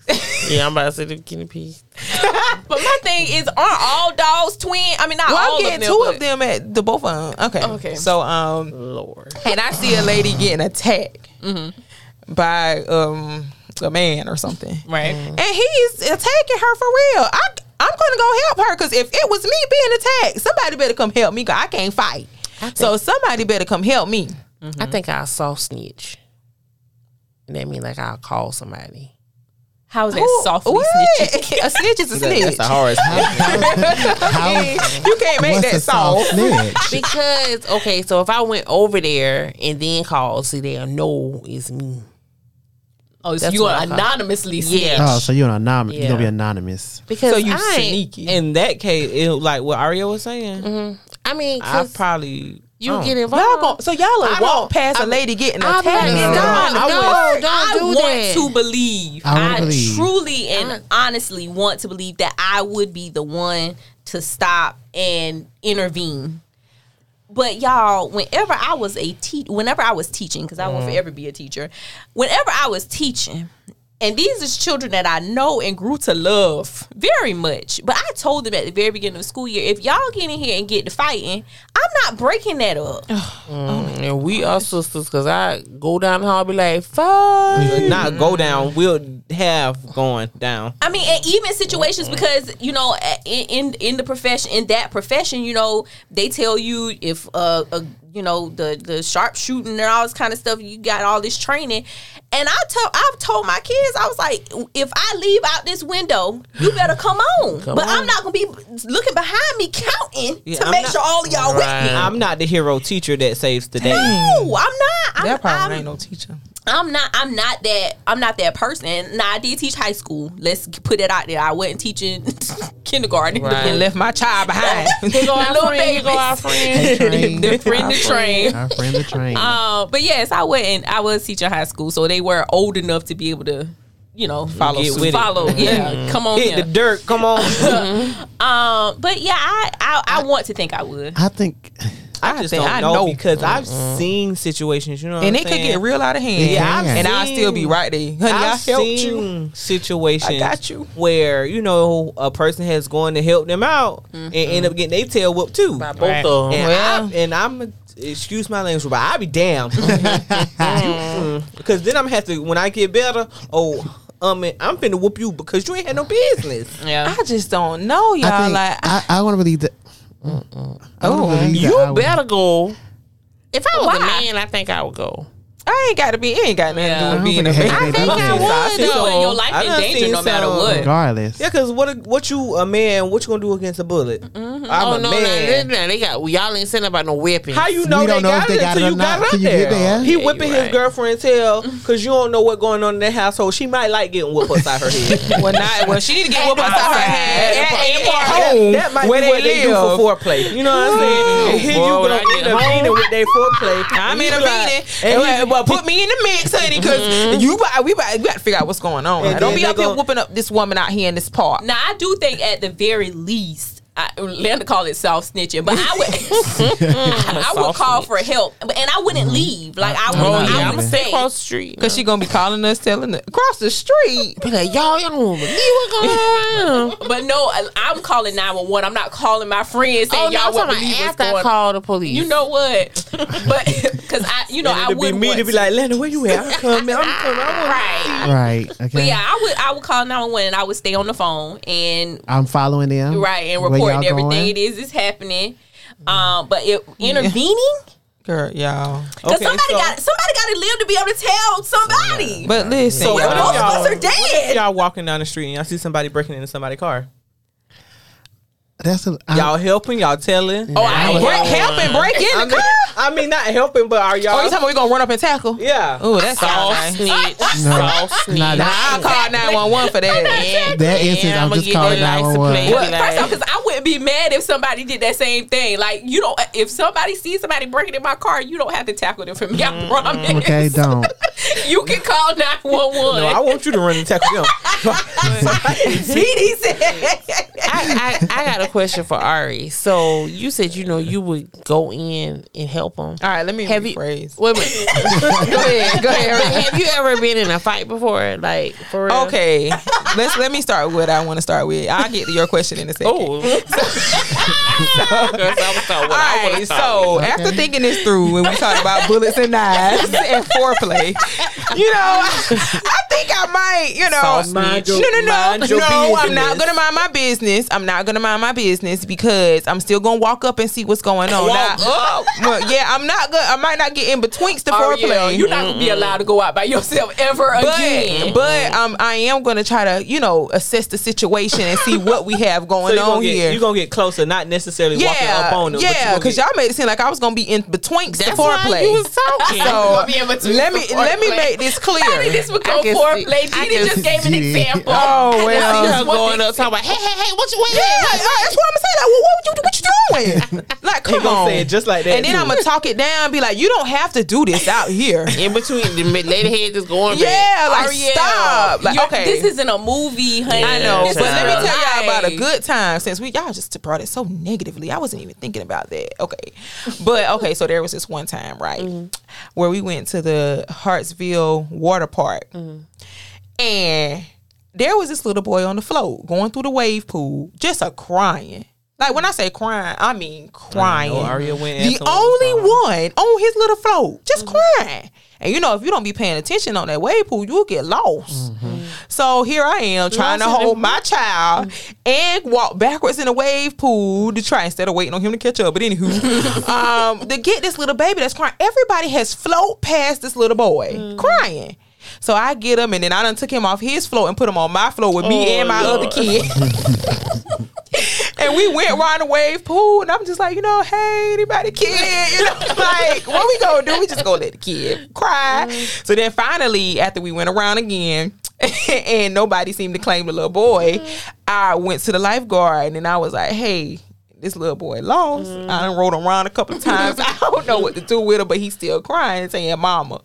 yeah, I'm about to say the guinea pigs. But my thing is, aren't all dogs twin? I mean, not well, all. I'm getting of them, two but... of them at the both of them. Okay. Okay. So um, Lord. And I see a lady getting attacked mm-hmm. by um a man or something, right? Mm. And he's attacking her for real. I. I'm gonna go help her because if it was me being attacked, somebody better come help me because I can't fight. I so somebody better come help me. Mm-hmm. I think I'll soft snitch. That means like I'll call somebody. How is that Ooh, softly what? Snitching? A snitch is a snitch. That's the hardest. You can't make that soft. soft because okay, so if I went over there and then called, see they'll know it's me. Oh, so you are anonymously snitch. Yeah. Oh, so you're anonymous. Yeah. You're going to be anonymous. Because so you sneaky. In that case, it, like what Aria was saying, mm-hmm. I mean, I probably... You oh. get involved. Y'all gonna, so y'all like walk past I, a lady getting attacked. Like, no, no, no, don't I do want that. To believe. I, I believe. truly and I, honestly want to believe that I would be the one to stop and intervene. But y'all, whenever I was a te- whenever I was teaching, because I won't forever be a teacher, whenever I was teaching, and these is children that I know and grew to love very much. But I told them at the very beginning of the school year, if y'all get in here and get to fighting, I'm not breaking that up. Mm, oh and we gosh. Are sisters, because I go down the hall and be like, fight. Not go down, we'll have gone down. I mean, and even situations because, you know, in, in, in the profession, in that profession, you know, they tell you if uh, a you know, the the sharp shooting and all this kind of stuff. You got all this training. And I told, I've told my kids, I was like, if I leave out this window, you better come on. Come but on. I'm not going to be looking behind me counting yeah, to I'm make not, sure all of y'all all right. with me. I'm not the hero teacher that saves the day. No, I'm not. I'm, that probably I'm, ain't no teacher. I'm not I'm not that I'm not that person. Now I did teach high school. Let's put it out there. I wasn't teaching kindergarten right. and left my child behind. Here go our little friend, here go our friend. Train. The friend the train. Our friend the train. Uh, but yes, I wasn't I was teaching high school, so they were old enough to be able to, you know, follow Get with follow. It. Yeah. Mm-hmm. Come on. Hit the dirt. Come on. mm-hmm. Um but yeah, I, I I want to think I would. I think I, I just don't I know, know because mm-hmm. I've seen situations, you know, what and I'm it saying? Could get real out of hand. Yeah, I've and seen, I'll still be right there. Honey, I've I helped seen you. Situations, I got you. Where you know a person has gone to help them out mm-hmm. and end up getting their tail whooped too by both right. of them. And, well. I, and I'm excuse my language, but I be damned because then I'm have to when I get better. Oh. Um, I'm finna whoop you because you ain't had no business. Yeah, I just don't know, y'all. I think, like, I, I want to believe that. Oh, you better go. If I was Why? a man, I think I would go. I ain't got to be. It ain't got nothing yeah, to do with being a man. I think I would. I do. So, your life in danger no matter what. Regardless. Yeah, because what what you a man? What you gonna do against a bullet? Mm-hmm. I'm oh, a no, man. No, no, they got. Y'all ain't saying about no weapons. How you know we they, know got, they it got it until you got up there? there? He yeah, whipping his right. girlfriend's tail because you don't know what's going on in that household. She might like getting whooped upside her head. Well, not. Well, she need to get whooped upside her head. At home, where they live for foreplay. You know what I'm saying? Here you gonna intervene with their foreplay. I'm intervening. Well, put me in the mix, honey, because mm-hmm. you we, we got to figure out what's going on. Right? Don't be up go- here whooping up this woman out here in this park. Now, I do think at the very least, I, Linda call it soft snitching, but I would I would call snitch. for help, and I wouldn't mm-hmm. leave. Like I would, oh, yeah, I would I'm gonna stay across the street because she gonna be calling us, telling us across the street. Be like, y'all, y'all don't believe what's going on. But no, I'm calling nine one one. I'm not calling my friends saying oh, y'all no, won't believe what's going on. Call the police. You know what? But because I, you know, I would be me want to be like, Linda, where you at? I'm coming. I'm coming. I'm right, right. Okay. But yeah, I would I would call nine one one and I would stay on the phone and I'm following them. Right and report. Y'all everything going? It is is happening, um, but it, intervening, girl, y'all. Because okay, somebody so, got somebody got to live to be able to tell somebody. But listen, so, so uh, both of us are dead. Y'all walking down the street and y'all see somebody breaking into somebody's car. That's a, y'all helping, y'all telling. Oh, I, I ain't helping break in the car. I mean, not helping, but are y'all? Oh, you talking about we gonna run up and tackle? Yeah. Oh, that's all snitch. All snitch. Nah, I called nine one one for that. That instance, I'm just calling nine one one. First off, because I wouldn't be mad if somebody did that same thing. Like, you don't. If somebody sees somebody breaking in my car, you don't have to tackle them for me. I promise. Okay, don't. You can call nine one one. No, I want you to run and tackle them. I, I, I got a question for Ari. So you said, you know, you would go in and help them. All right, let me have rephrase. You, wait a minute. Go ahead. Go ahead. Have you ever been in a fight before? Like, for real? Okay. Let's, let me start with what I want to start with. I'll get to your question in a second. Oh. So, so after thinking this through, when we talk about bullets and knives and foreplay, you know, I, I think I might, you know. So mind your, no, no, no. Mind your no, business. I'm not going to mind my business. I'm not going to mind my business because I'm still going to walk up and see what's going on. Walk now, up? Well, yeah, I'm not going to, I might not get in between the oh, foreplay. Yeah. You're not going to be allowed to go out by yourself ever but, again. But um, I am going to try to, you know, assess the situation and see what we have going so on get, here. You're going to get closer, not necessarily yeah, walking up on them. Yeah, because y'all made it seem like I was going to be in between the foreplay. You was talking. So be in between let, me, let me make this clear. I think this would go foreplay. Didi just gave an example. Oh, well. I see her going up talking about, hey, hey, hey, what you waiting? Yeah, like, that's what I'm saying. Like, well, what, you, what you doing? Like, come gonna on. Say it just like that. And then I'm going to talk it down and be like, you don't have to do this out here. In between, the lady head just going yeah, back. Like, Ariel, stop. Like, okay. This isn't a movie, honey. I know. This but let me tell y'all about a good time since we y'all just brought it so negatively. I wasn't even thinking about that. Okay. But, okay, so there was this one time, right, mm-hmm. where we went to the Hartsville water park. Mm-hmm. And there was this little boy on the float going through the wave pool, just a crying. Like, when I say crying, I mean crying. I know, Aria went the only one on his little float, just mm-hmm. crying. And, you know, if you don't be paying attention on that wave pool, you'll get lost. Mm-hmm. So here I am trying lost to hold my child mm-hmm. and walk backwards in the wave pool to try instead of waiting on him to catch up. But anywho, um, to get this little baby that's crying. Everybody has float past this little boy mm-hmm. crying. So I get him, and then I done took him off his float and put him on my float with oh, me and my Lord. Other kid. And we went around the wave pool, and I'm just like, you know, hey, anybody kid? You know, like, what we gonna do? We just gonna let the kid cry. Mm. So then finally, after we went around again, and nobody seemed to claim the little boy, mm. I went to the lifeguard, and I was like, hey, this little boy lost. Mm. I done rode him around a couple of times. I don't know what to do with him, but he's still crying, saying mama.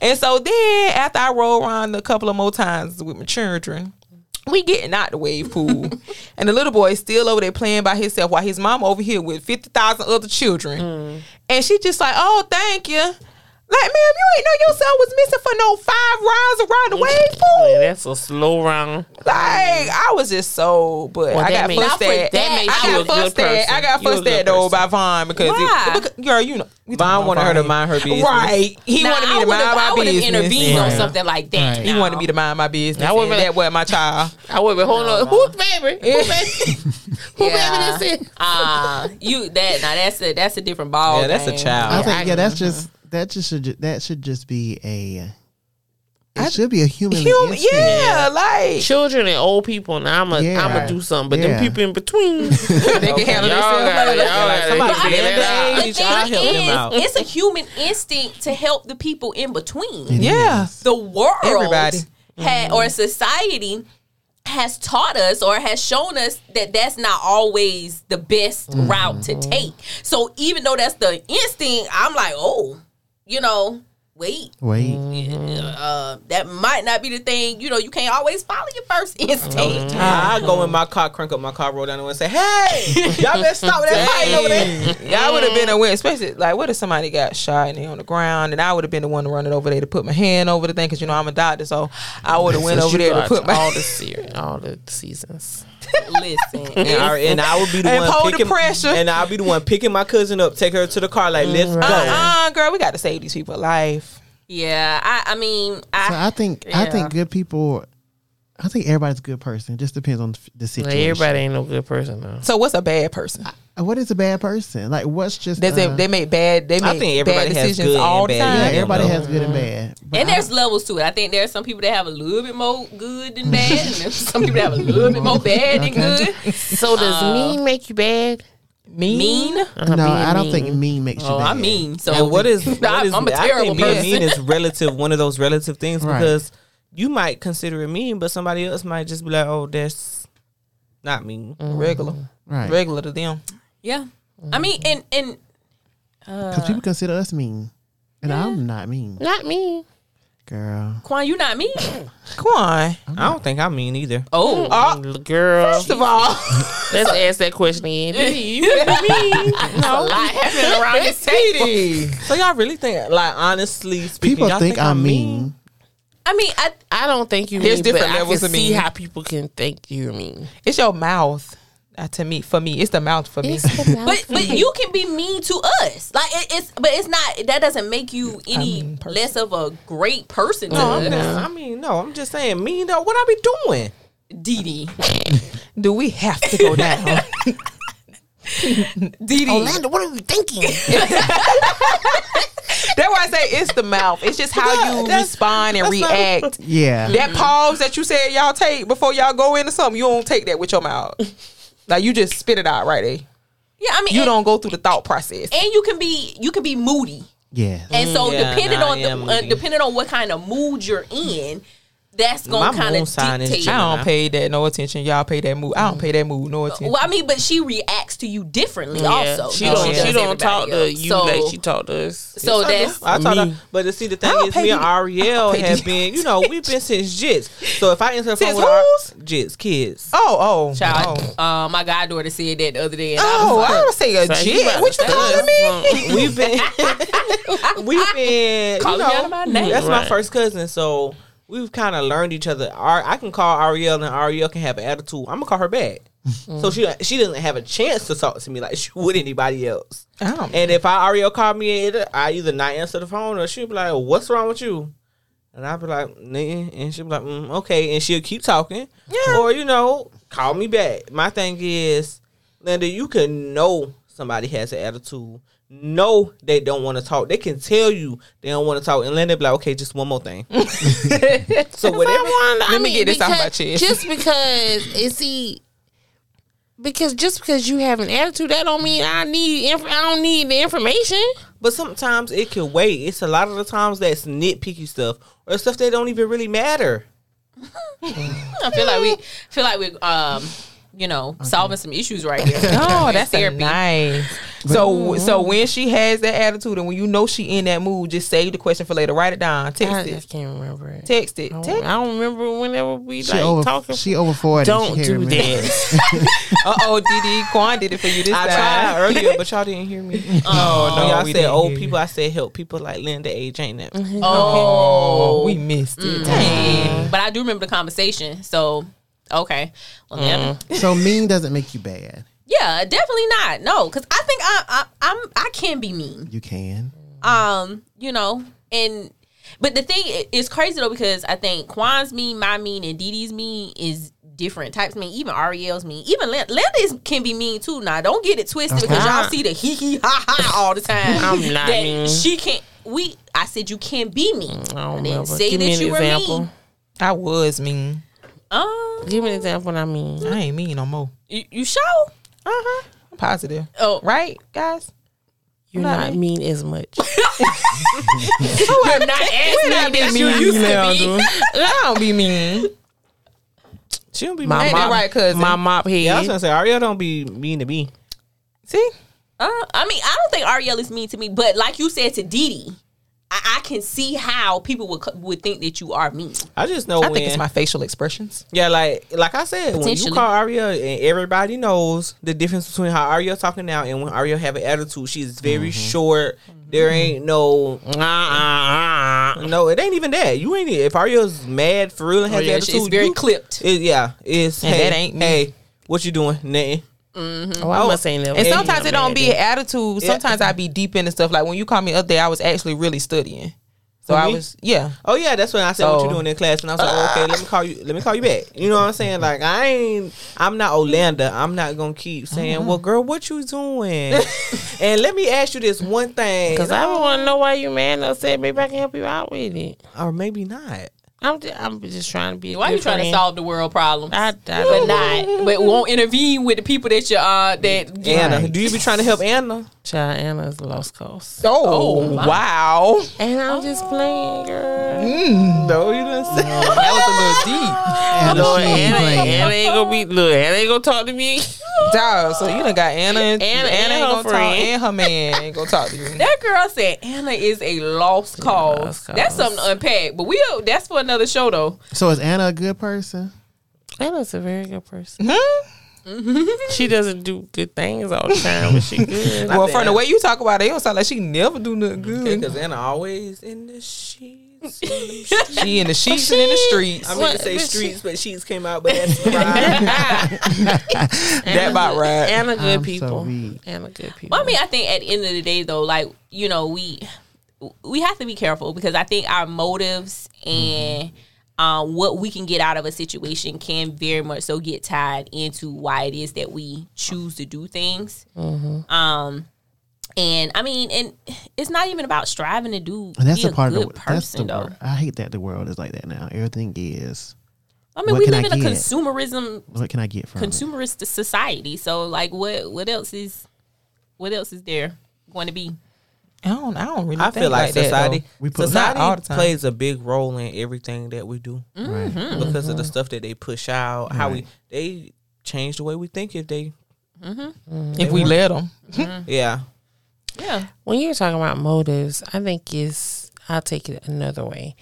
And so then after I rode around a couple of more times with my children, we getting out the wave pool. And the little boy is still over there playing by himself while his mom over here with fifty thousand other children. Mm. And she just like, oh, thank you. Like, ma'am, you ain't know your son was missing for no five rounds around the wave pool. Man, that's a slow round. Like, I was just so, but well, I got fussed at. I got fussed at. I got fussed at though by Vaughn because, it, because girl, you know, Vaughn wanted her to mind her business. Right? He now, wanted me to mind my I business. I would have intervened on something like that. Right. He no. wanted me to mind my business. I would that was my child. I would be holding on. Who's favorite? Who's favorite? Who yeah. baby this? Ah, you that now that's a that's a different ball. Yeah, that's a child. I think yeah, that's just. That just should that should just be a. It I, should be a human. human yeah, like children and old people. Now I'm a yeah, I'm gonna do something, but yeah. them people in between, they can handle themselves. It's a human instinct to help the people in between. It yeah, is. The world, everybody, had, mm-hmm. or society has taught us or has shown us that that's not always the best mm-hmm. route to take. So even though that's the instinct, I'm like, oh. You know, wait, wait. Uh, that might not be the thing. You know, you can't always follow your first instinct. I, I go in my car, crank up my car, roll down the window, and say, "Hey, y'all better stop with that fight over there." Y'all would have been a win, especially like, what if somebody got shot and they on the ground, and I would have been the one running over there to put my hand over the thing because you know I'm a doctor, so I would have went over there to put my all the series, all the seasons. Listen, and I, and I would be the and one picking, the pressure. And I'll be the one picking my cousin up, take her to the car, like let's right. go. Uh-uh, girl, we got to save these people alive. Yeah, I, I mean, I, so I think yeah. I think good people. I think everybody's a good person. It just depends on the situation. Like everybody ain't no good person though. So what's a bad person? I, what is a bad person? Like what's just uh, they, they make bad. They make I think everybody bad has decisions good all the time. Yeah, everybody has good and bad. And I, there's levels to it. I think there are some people that have a little bit more good than bad, and there's some people that have a little bit more bad than good. So does uh, mean make you bad? Mean? Mean? Uh, no, I don't mean. think mean makes you oh, bad. I mean. So what is, what is I'm a terrible I think person. Mean is relative, one of those relative things, right. Because you might consider it mean, but somebody else might just be like, oh, that's not mean. Mm-hmm. Regular. Right. Regular to them. Yeah. Mm-hmm. I mean, and... and Because uh, people consider us mean. And yeah. I'm not mean. Not mean. Girl. Quan, you not mean? Quan. Not. I don't think I mean either. Oh. oh. Girl. First of all. Let's ask that question again. You mean? No. A lot happening around this table. So y'all really think, like, honestly speaking, people y'all think, think I'm mean. mean? I mean, I I don't think you mean, there's different but levels I can see mean. How people can think you mean. It's your mouth. Uh, to me, for me, it's the mouth for me. Mouth but for but me. You can be mean to us, like it, it's. But it's not. That doesn't make you any I mean, less of a great person. No, to I'm us. I mean, no. I'm just saying, mean though. What I be doing, Dee Dee? Do we have to go down, Dee Dee? Orlando, what are we thinking? That's why I say it's the mouth. It's just how yeah, you respond and react. Not, yeah, that pause that you said y'all take before y'all go into something, you don't take that with your mouth. Like you just spit it out right there. Yeah, I mean you don't go through the thought process, and you can be you can be moody. Yeah, and so yeah, depending nah, on yeah, the, uh, depending on what kind of mood you're in, that's gonna kind of dictate. I don't pay that no attention. Y'all pay that mood. I don't pay that mood no attention. Well, I mean, but she reacts to you differently. Yeah. Also, she don't she, she don't talk else. to you so, like she talked to us. So that's I talk to. But to see the thing is, me and Ariel have been. You know, we've been since Jits. So if I answer the phone with our Jits kids. Oh oh. Child, oh. Uh, my goddaughter said that the other day. And oh, I don't say a Jit. What you calling me? We've been. We've been. Calling me out of my name. That's my first cousin. So. We've kind of learned each other. I can call Ariel, and Ariel can have an attitude. I'm gonna call her back, mm. so she she doesn't have a chance to talk to me like she would anybody else. Oh. And if I Ariel called me, I either not answer the phone or she'll be like, "What's wrong with you?" And I'll be like, "Nigga," and she'll be like, mm, "Okay," and she'll keep talking, yeah. or you know, call me back. My thing is, Linda, you can know somebody has an attitude. No, they don't want to talk. They can tell you they don't want to talk, and then they be like, "Okay, just one more thing." So whatever. Wanna, let I me mean, get this because, out of my chest. Just because, and see, because just because you have an attitude, that don't mean I need. Inf- I don't need the information. But sometimes it can wait. It's a lot of the times that's nitpicky stuff or stuff that don't even really matter. I feel like we feel like we um. You know, okay. solving some issues right here. No, that's a nice. So, mm-hmm. so when she has that attitude and when you know she in that mood, just save the question for later. Write it down. Text I it. I just can't remember it. Text it. I don't, Text. I don't remember whenever we she like over, talking. She over forty. Don't do that. uh oh, Dee Dee. Quan did it for you this I time. I tried earlier, but y'all didn't hear me. Oh, no. Y'all said old people. I said help people like Linda age, ain't that? Mm-hmm. Oh. oh, we missed it. Mm-hmm. Dang. But I do remember the conversation, so. Okay. Well, mm. So mean doesn't make you bad. Yeah, definitely not. No, because I think I, I I'm I can be mean. You can. Um, you know, and but the thing is, it's crazy though because I think Quan's mean, my mean, and Dee Dee's mean is different types. I mean, even Ariel's mean, even Linda's can be mean too. Now, don't get it twisted because uh-huh. y'all see the hee hee ha ha all the time. I'm not that mean. She can't. We. I said you can't be mean. I, I didn't say Give that me an you example. were mean. I was mean. Um, Give me an example. I mean, I ain't mean no more. You, you sure? Uh huh. I'm positive. Oh, right, guys. You're not, not mean. mean as much. so I'm not as mean as you used to be. I don't be mean. She don't be my mean. Mop, ain't that right, cousin? My mop head. Yeah, I was gonna say Ariel don't be mean to me. See? Uh, I mean, I don't think Ariel is mean to me, but like you said to Dee Dee. I can see how people would would think that you are mean. I just know I when, think it's my facial expressions. Yeah, like like I said, when you call Ariel, and everybody knows the difference between how Ariel's talking now and when Ariel have an attitude. She's very mm-hmm. short. Mm-hmm. There ain't no mm-hmm. no. It ain't even that. You ain't if Ariel's mad for real and has oh, yeah, attitude. It's very you, clipped. It, yeah, it's and hey, that ain't me. Hey, what you doing? Nothing. Mm-hmm. Oh, I must say that. And sometimes it don't be an attitude. Sometimes yeah. I be deep into stuff. Like when you called me the other day, I was actually really studying. So mm-hmm. I was, yeah. Oh yeah, that's when I said so, what you doing in class, and I was like, uh, oh, okay, let me call you. Let me call you back. You know what I'm saying? Like I ain't. I'm not Olanda. I'm not gonna keep saying, uh-huh. well, girl, what you doing? And let me ask you this one thing, because I don't want to know why you mad. I said maybe I can help you out with it, or maybe not. I'm just, I'm just trying to be. Why are you trying friend. to solve the world problems? I, I, but not, but won't intervene with the people that you uh that get. Anna, do you be trying to help Anna? Child, Anna is a lost cause. Oh, oh wow! And I'm oh. just playing, girl. Mm, no, you didn't say no, that was a little deep. Anna, Lord, Anna, Anna ain't gonna be. Look, Anna ain't gonna talk to me. Dog, so you done got Anna and Anna, Anna, Anna ain't gonna friend. talk, and her man ain't gonna talk to you. That girl said Anna is a lost cause. Lost cause. That's something to unpack. But we that's for another show though. So is Anna a good person? Anna's a very good person. Mm-hmm. Mm-hmm. She doesn't do good things all the time, but she good. Well, from the way you talk about it, it don't sound like she never do nothing good. Because yeah, Anna always in the sheets. She in the sheets and in the streets. I meant to say streets, but sheets came out. But that's right. That about right. Anna good I'm people. So Anna good people. Well, I mean, I think at the end of the day, though, like you know, we we have to be careful because I think our motives and. Mm-hmm. Um, what we can get out of a situation can very much so get tied into why it is that we choose to do things. Mm-hmm. Um, and I mean, and it's not even about striving to do. And that's be a part good of the, person, that's the though. Word. I hate that the world is like that now. Everything is. I mean, we live I in get? a consumerism. What can I get from consumerist it? society? So, like, what what else is what else is there going to be? I don't. I don't really. I think feel like, like society. That, we put society all the time. plays a big role in everything that we do, mm-hmm. because mm-hmm. of the stuff that they push out. Right. How we they change the way we think if they, mm-hmm. they if we want. let them. Mm-hmm. Yeah, yeah. When you're talking about motives, I think it's. I'll take it another way.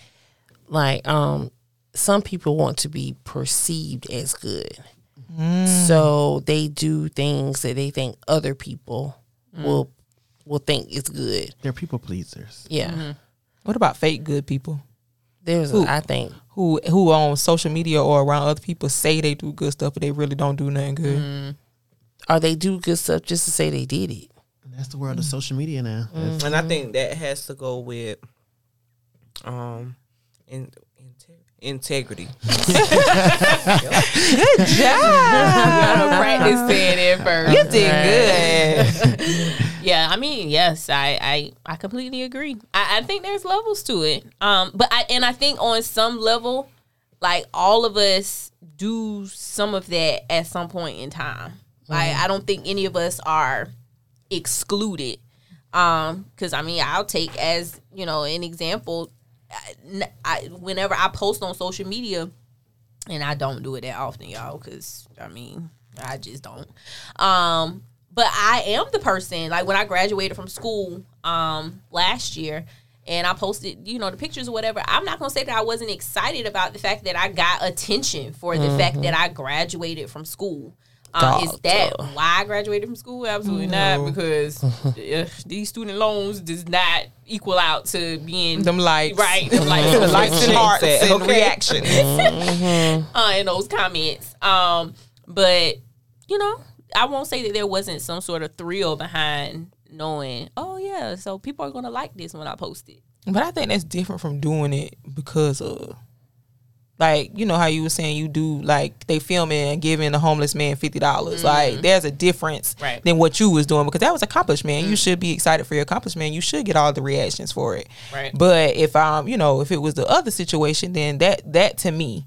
Like, um, some people want to be perceived as good, mm. so they do things that they think other people mm. will. will think it's good. They're people pleasers. Yeah. Mm-hmm. What about fake good people? There's, who, a, I think. Who who on social media or around other people say they do good stuff, but they really don't do nothing good. Mm. Or they do good stuff just to say they did it. And that's the world mm-hmm. of social media now. Mm-hmm. And I think that has to go with um, in, in integrity. Good job. You practice saying it first. You did good. Yeah, I mean, yes, I, I, I completely agree. I, I think there's levels to it. Um, but I and I think on some level, like all of us do some of that at some point in time. Like mm-hmm. I don't think any of us are excluded. Um, 'cause I mean, I'll take as you know an example. I, I, whenever I post on social media, and I don't do it that often, y'all, 'cause I mean, I just don't. Um. But I am the person, like when I graduated from school um, last year and I posted, you know, the pictures or whatever, I'm not going to say that I wasn't excited about the fact that I got attention for the mm-hmm. fact that I graduated from school. Um, is that why I graduated from school? Absolutely no. not, because uh, these student loans does not equal out to being them likes, right? Them likes, the likes and hearts and okay. reactions mm-hmm. uh, in those comments. Um, but, you know. I won't say that there wasn't some sort of thrill behind knowing, oh, yeah, so people are going to like this when I post it. But I think that's different from doing it because of, like, you know how you were saying you do, like, they filming and giving a homeless man fifty dollars. Mm-hmm. Like, there's a difference right. than what you was doing because that was accomplishment. Mm-hmm. You should be excited for your accomplishment. You should get all the reactions for it. Right. But if, um, you know, if it was the other situation, then that, that to me,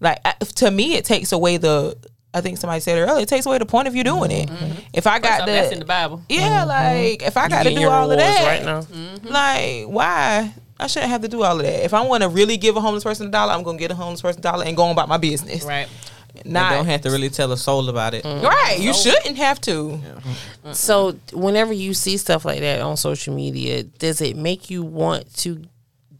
like, to me, it takes away the... I think somebody said it earlier. It takes away the point of you doing it. Mm-hmm. If I got the, that's in the Bible. Yeah, mm-hmm. like if I got to do all of that, right now. Mm-hmm. like why I shouldn't have to do all of that. If I want to really give a homeless person a dollar, I'm gonna get a homeless person a dollar and go on about my business. Right. Not I don't have to really tell a soul about it. Mm-hmm. Right. You shouldn't have to. Yeah. Mm-hmm. So whenever you see stuff like that on social media, does it make you want to?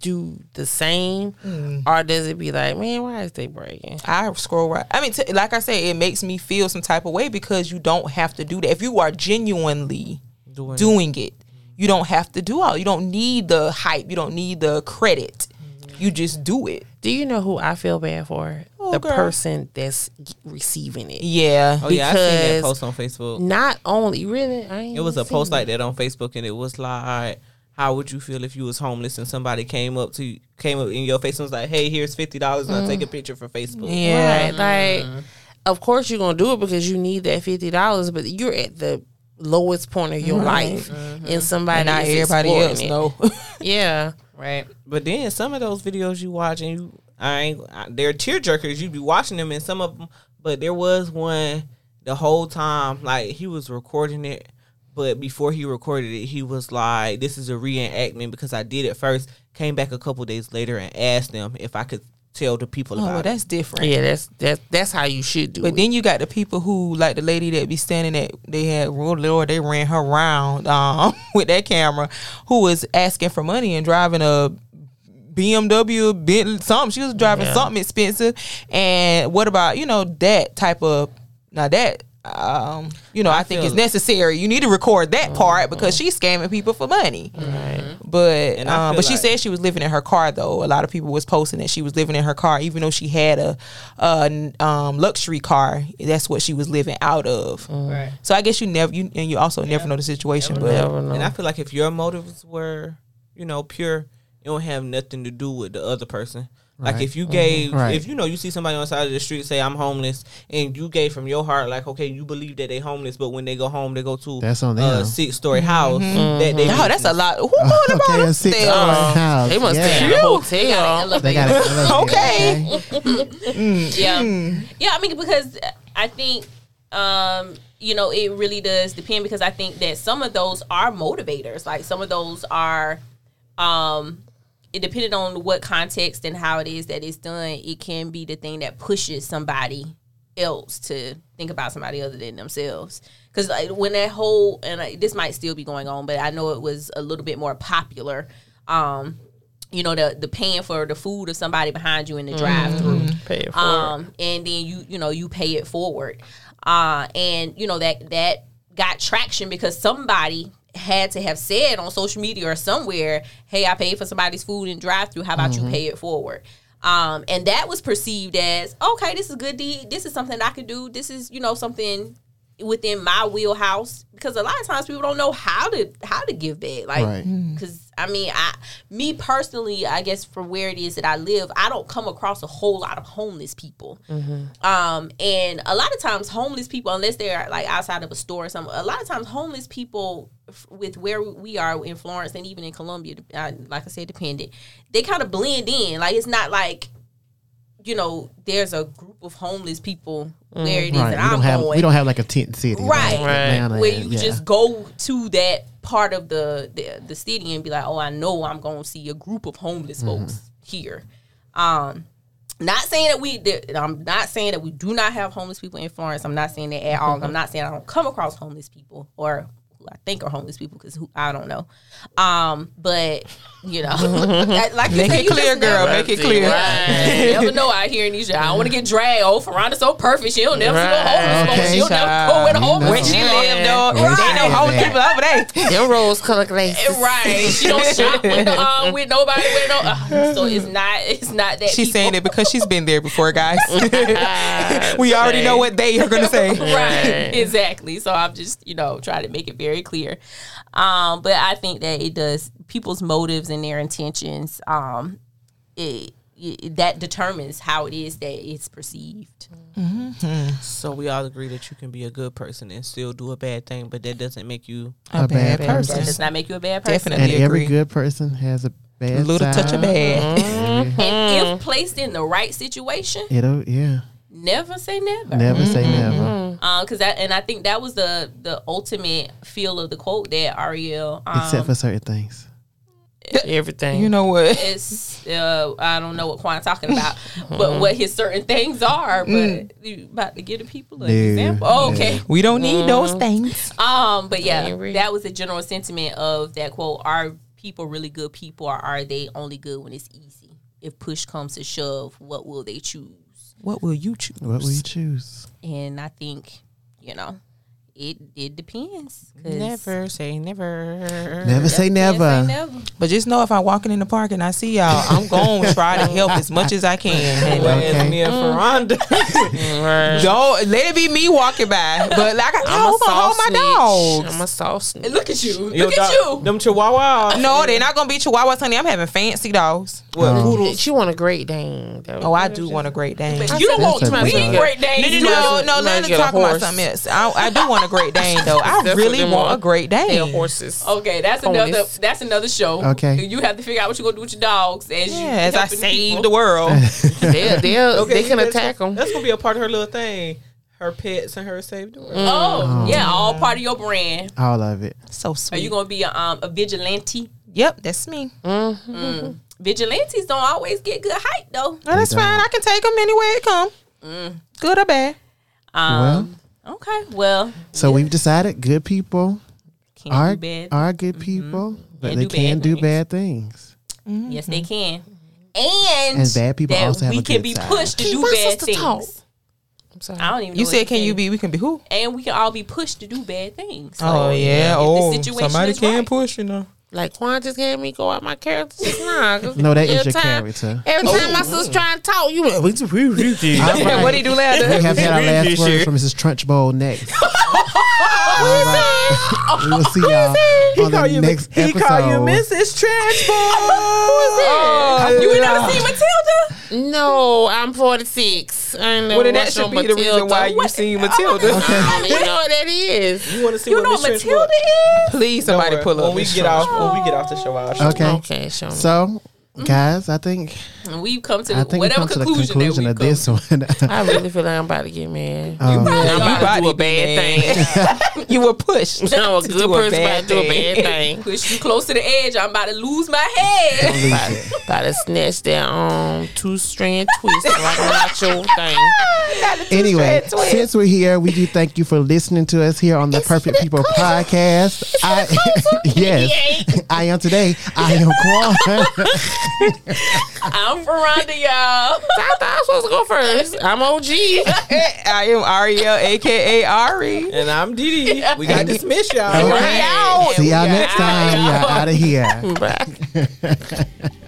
Do the same, mm. or does it be like, man, why is they breaking? I scroll right. I mean, t- like I said, it makes me feel some type of way because you don't have to do that. If you are genuinely doing, doing it, it mm. you don't have to do all. You don't need the hype. You don't need the credit. Mm. You just do it. Do you know who I feel bad for? Oh, the girl. person that's receiving it. Yeah. Oh yeah, I seen that post on Facebook. Not only really, I ain't it was a post it. like that on Facebook, and it was like. How would you feel if you was homeless and somebody came up to came up in your face and was like, "Hey, here's fifty dollars and mm. I'll take a picture for Facebook." Yeah, right. mm. Like, of course you're gonna do it because you need that fifty dollars, but you're at the lowest point of your mm-hmm. life, mm-hmm. and somebody and not everybody else know. Yeah, right. But then some of those videos you watch and you, All right, they're tearjerkers. You'd be watching them, and some of them, but there was one the whole time, like, he was recording it, but before he recorded it, he was like, this is a reenactment because I did it first, came back a couple days later and asked them if I could tell the people oh, about well, that's it. Different. Yeah, that's that's that's how you should do but it. But then you got the people who, like the lady that be standing at, they had, oh Lord, they ran her round um, with that camera, who was asking for money and driving a B M W, Bentley, something. She was driving yeah. something expensive. And what about, you know, that type of, now that, um, you know, I, I think it's necessary. You need to record that mm-hmm. part because she's scamming people for money. Mm-hmm. But um, but like, she said she was living in her car, though. A lot of people was posting that she was living in her car, even though she had a, a um, luxury car. That's what she was living out of. Mm-hmm. Right. So I guess you never, you and you also yeah. never know the situation. Never but never know. And I feel like if your motives were, you know, pure, it don't have nothing to do with the other person. Like, right. if you gave, mm-hmm. right. if, you know, you see somebody on the side of the street say, I'm homeless, and you gave from your heart, like, okay, you believe that they homeless, but when they go home, they go to a six-story house. Mm-hmm. Mm-hmm. That oh, that's a lot. Who oh, going okay, about a six-story um, house? They must yeah. stay in a hotel. They got an okay. mm. Yeah. Mm. Yeah, I mean, because I think, um, you know, it really does depend, because I think that some of those are motivators. Like, some of those are... Um, it depended on what context and how it is that it's done. It can be the thing that pushes somebody else to think about somebody other than themselves. Because like, when that whole, and like, this might still be going on, but I know it was a little bit more popular. Um, you know, the the paying for the food of somebody behind you in the mm-hmm. drive-through, pay it forward, um, and then you you know you pay it forward, uh, and you know that that got traction because somebody had to have said on social media or somewhere, hey, I paid for somebody's food in drive through. How about mm-hmm. you pay it forward? Um, and that was perceived as, okay, this is a good deed. This is something I could do. This is, you know, something within my wheelhouse. Because a lot of times people don't know how to how to give back. Like, because, right. I mean, I me personally, I guess from where it is that I live, I don't come across a whole lot of homeless people. Mm-hmm. Um, and a lot of times homeless people, unless they're like outside of a store or something, a lot of times homeless people, with where we are in Florence and even in Columbia, like I said, dependent, they kind of blend in. Like, it's not like, you know, there's a group of homeless people mm, where it is right. that we I'm have, going. We don't have like a tent city. Right. Like, right. Atlanta, where you yeah. just go to that part of the, the, the city and be like, oh, I know I'm going to see a group of homeless mm-hmm. folks here. Um, Not saying that we, that, I'm not saying that we do not have homeless people in Florence. I'm not saying that at all. Mm-hmm. I'm not saying I don't come across homeless people or I think are homeless people because I don't know, um, but you know, like make it clear, girl, make it clear. You never know out here in these. I don't want to get dragged. Oh, Ferranda's so perfect. She don't never see no homeless folks. She don't never go with a homeless. Where she live, dog, ain't no homeless people over there. Them rose color glasses, right? She don't shop with the, um with nobody with no. Uh, so it's not, it's not that. She's saying it because she's been there before, guys. We already know what they are gonna say, right? Exactly. So I'm just, you know, trying to make it very. Very clear, um, but I think that it does people's motives and their intentions. Um, it, it that determines how it is that it's perceived. Mm-hmm. So we all agree that you can be a good person and still do a bad thing, but that doesn't make you a, a bad, bad person. That does not make you a bad person. Definitely, and agree. Every good person has a bad, a little side. Touch of bad. Mm-hmm. And if placed in the right situation, it'll yeah. Never say never. Never mm-hmm. say never. Because um, that, and I think that was the the ultimate feel of the quote that Ariel. Um, Except for certain things. Everything. You know what? It's uh, I don't know what Quan's talking about, but what his certain things are. But mm. you about to give the people an yeah. example. Oh, okay, yeah. We don't need mm. those things. Um, but yeah, that was the general sentiment of that quote. Are people really good people, or are they only good when it's easy? If push comes to shove, what will they choose? What will you choose? What will you choose? And I think, you know, it it depends. Never say never. Never, never say, never. say never. But just know if I'm walking in the park and I see y'all, I'm going to try to help as much as I can. Okay. Me and Ferranda. Right. Don't let it be me walking by. But like, I, I'm going to hold my dogs. I'm a soft snitch. Look at you. Look Your at dog, you. Them chihuahuas. No, they're not going to be chihuahuas, honey. I'm having fancy dogs. Well, um, poodles. You want a Great Dane. Oh, I do want a Great Dane. But you don't want to be Great Dane. No, no, no. Let's talk about something else. I, I do want a Great Dane, though. I that's really want are. a Great Dane. And horses. Okay, that's Ponies. another. That's another show. Okay, you have to figure out what you're gonna do with your dogs as yeah, you as I save people. the world. they'll, they'll, okay, they can attack them. That's gonna be a part of her little thing. Her pets and her saved the world. Mm. Oh, oh yeah, all part of your brand. All of it. So sweet. Are you gonna be a, um, a vigilante? Yep, that's me. Mm-hmm. Mm. Vigilantes don't always get good hype though. No, that's fine. I can take them anywhere it come. Mm. Good or bad. Um, well, okay. Well, so yeah. we've decided good people can are, do bad. are good people, mm-hmm. but they can do bad things. Mm-hmm. Yes, they can. And, and bad people that also have we a can good be side. pushed to he do bad things. Talk. I'm sorry. I don't even. You know said, "Can you be? We can be who?" And we can all be pushed to do bad things. So oh yeah. Oh, somebody can right. push you know. Like Quan just had me go out my character. Nah, no, that is your time, character. Every oh, time my sister's mm. trying to talk, you like, what do you do later? We have had our last word from Missus Trunchbull next. Right. We'll see y'all he on the you, next he episode. He called you Missus Trunchbull. Who is it? Oh, you ain't never seen Matilda? No, I'm forty-six. I know well, then that should be Matilda. the reason why you what? seen Matilda. Oh, okay. You know what that is. You want to see? You what know what Matilda Trunchbull? is? Please, somebody no, pull up. When we get off, oh. when we get off the show, I'll show okay, okay, show me. So. Guys, I think we've come to the, whatever come conclusion, to the conclusion that of this one. I really feel like I'm about to get mad. Um, you probably I'm about, about to do a bad thing. You were pushed. No, a good person about to do a bad thing. Push you close to the edge. I'm about to lose my head. Lose about, about to snatch that um two strand twist like not your thing. Not anyway, since we're here, we do thank you for listening to us here on the it's Perfect the People closer. Podcast. I, yes, I am today. I am Quan. I'm Veranda, y'all. I thought I was supposed to go first. I'm O G. I am Ariel, A K A Ari. And I'm Didi. We got to dismiss y'all. Okay. Right. See y'all next time. We are out of here. Bye.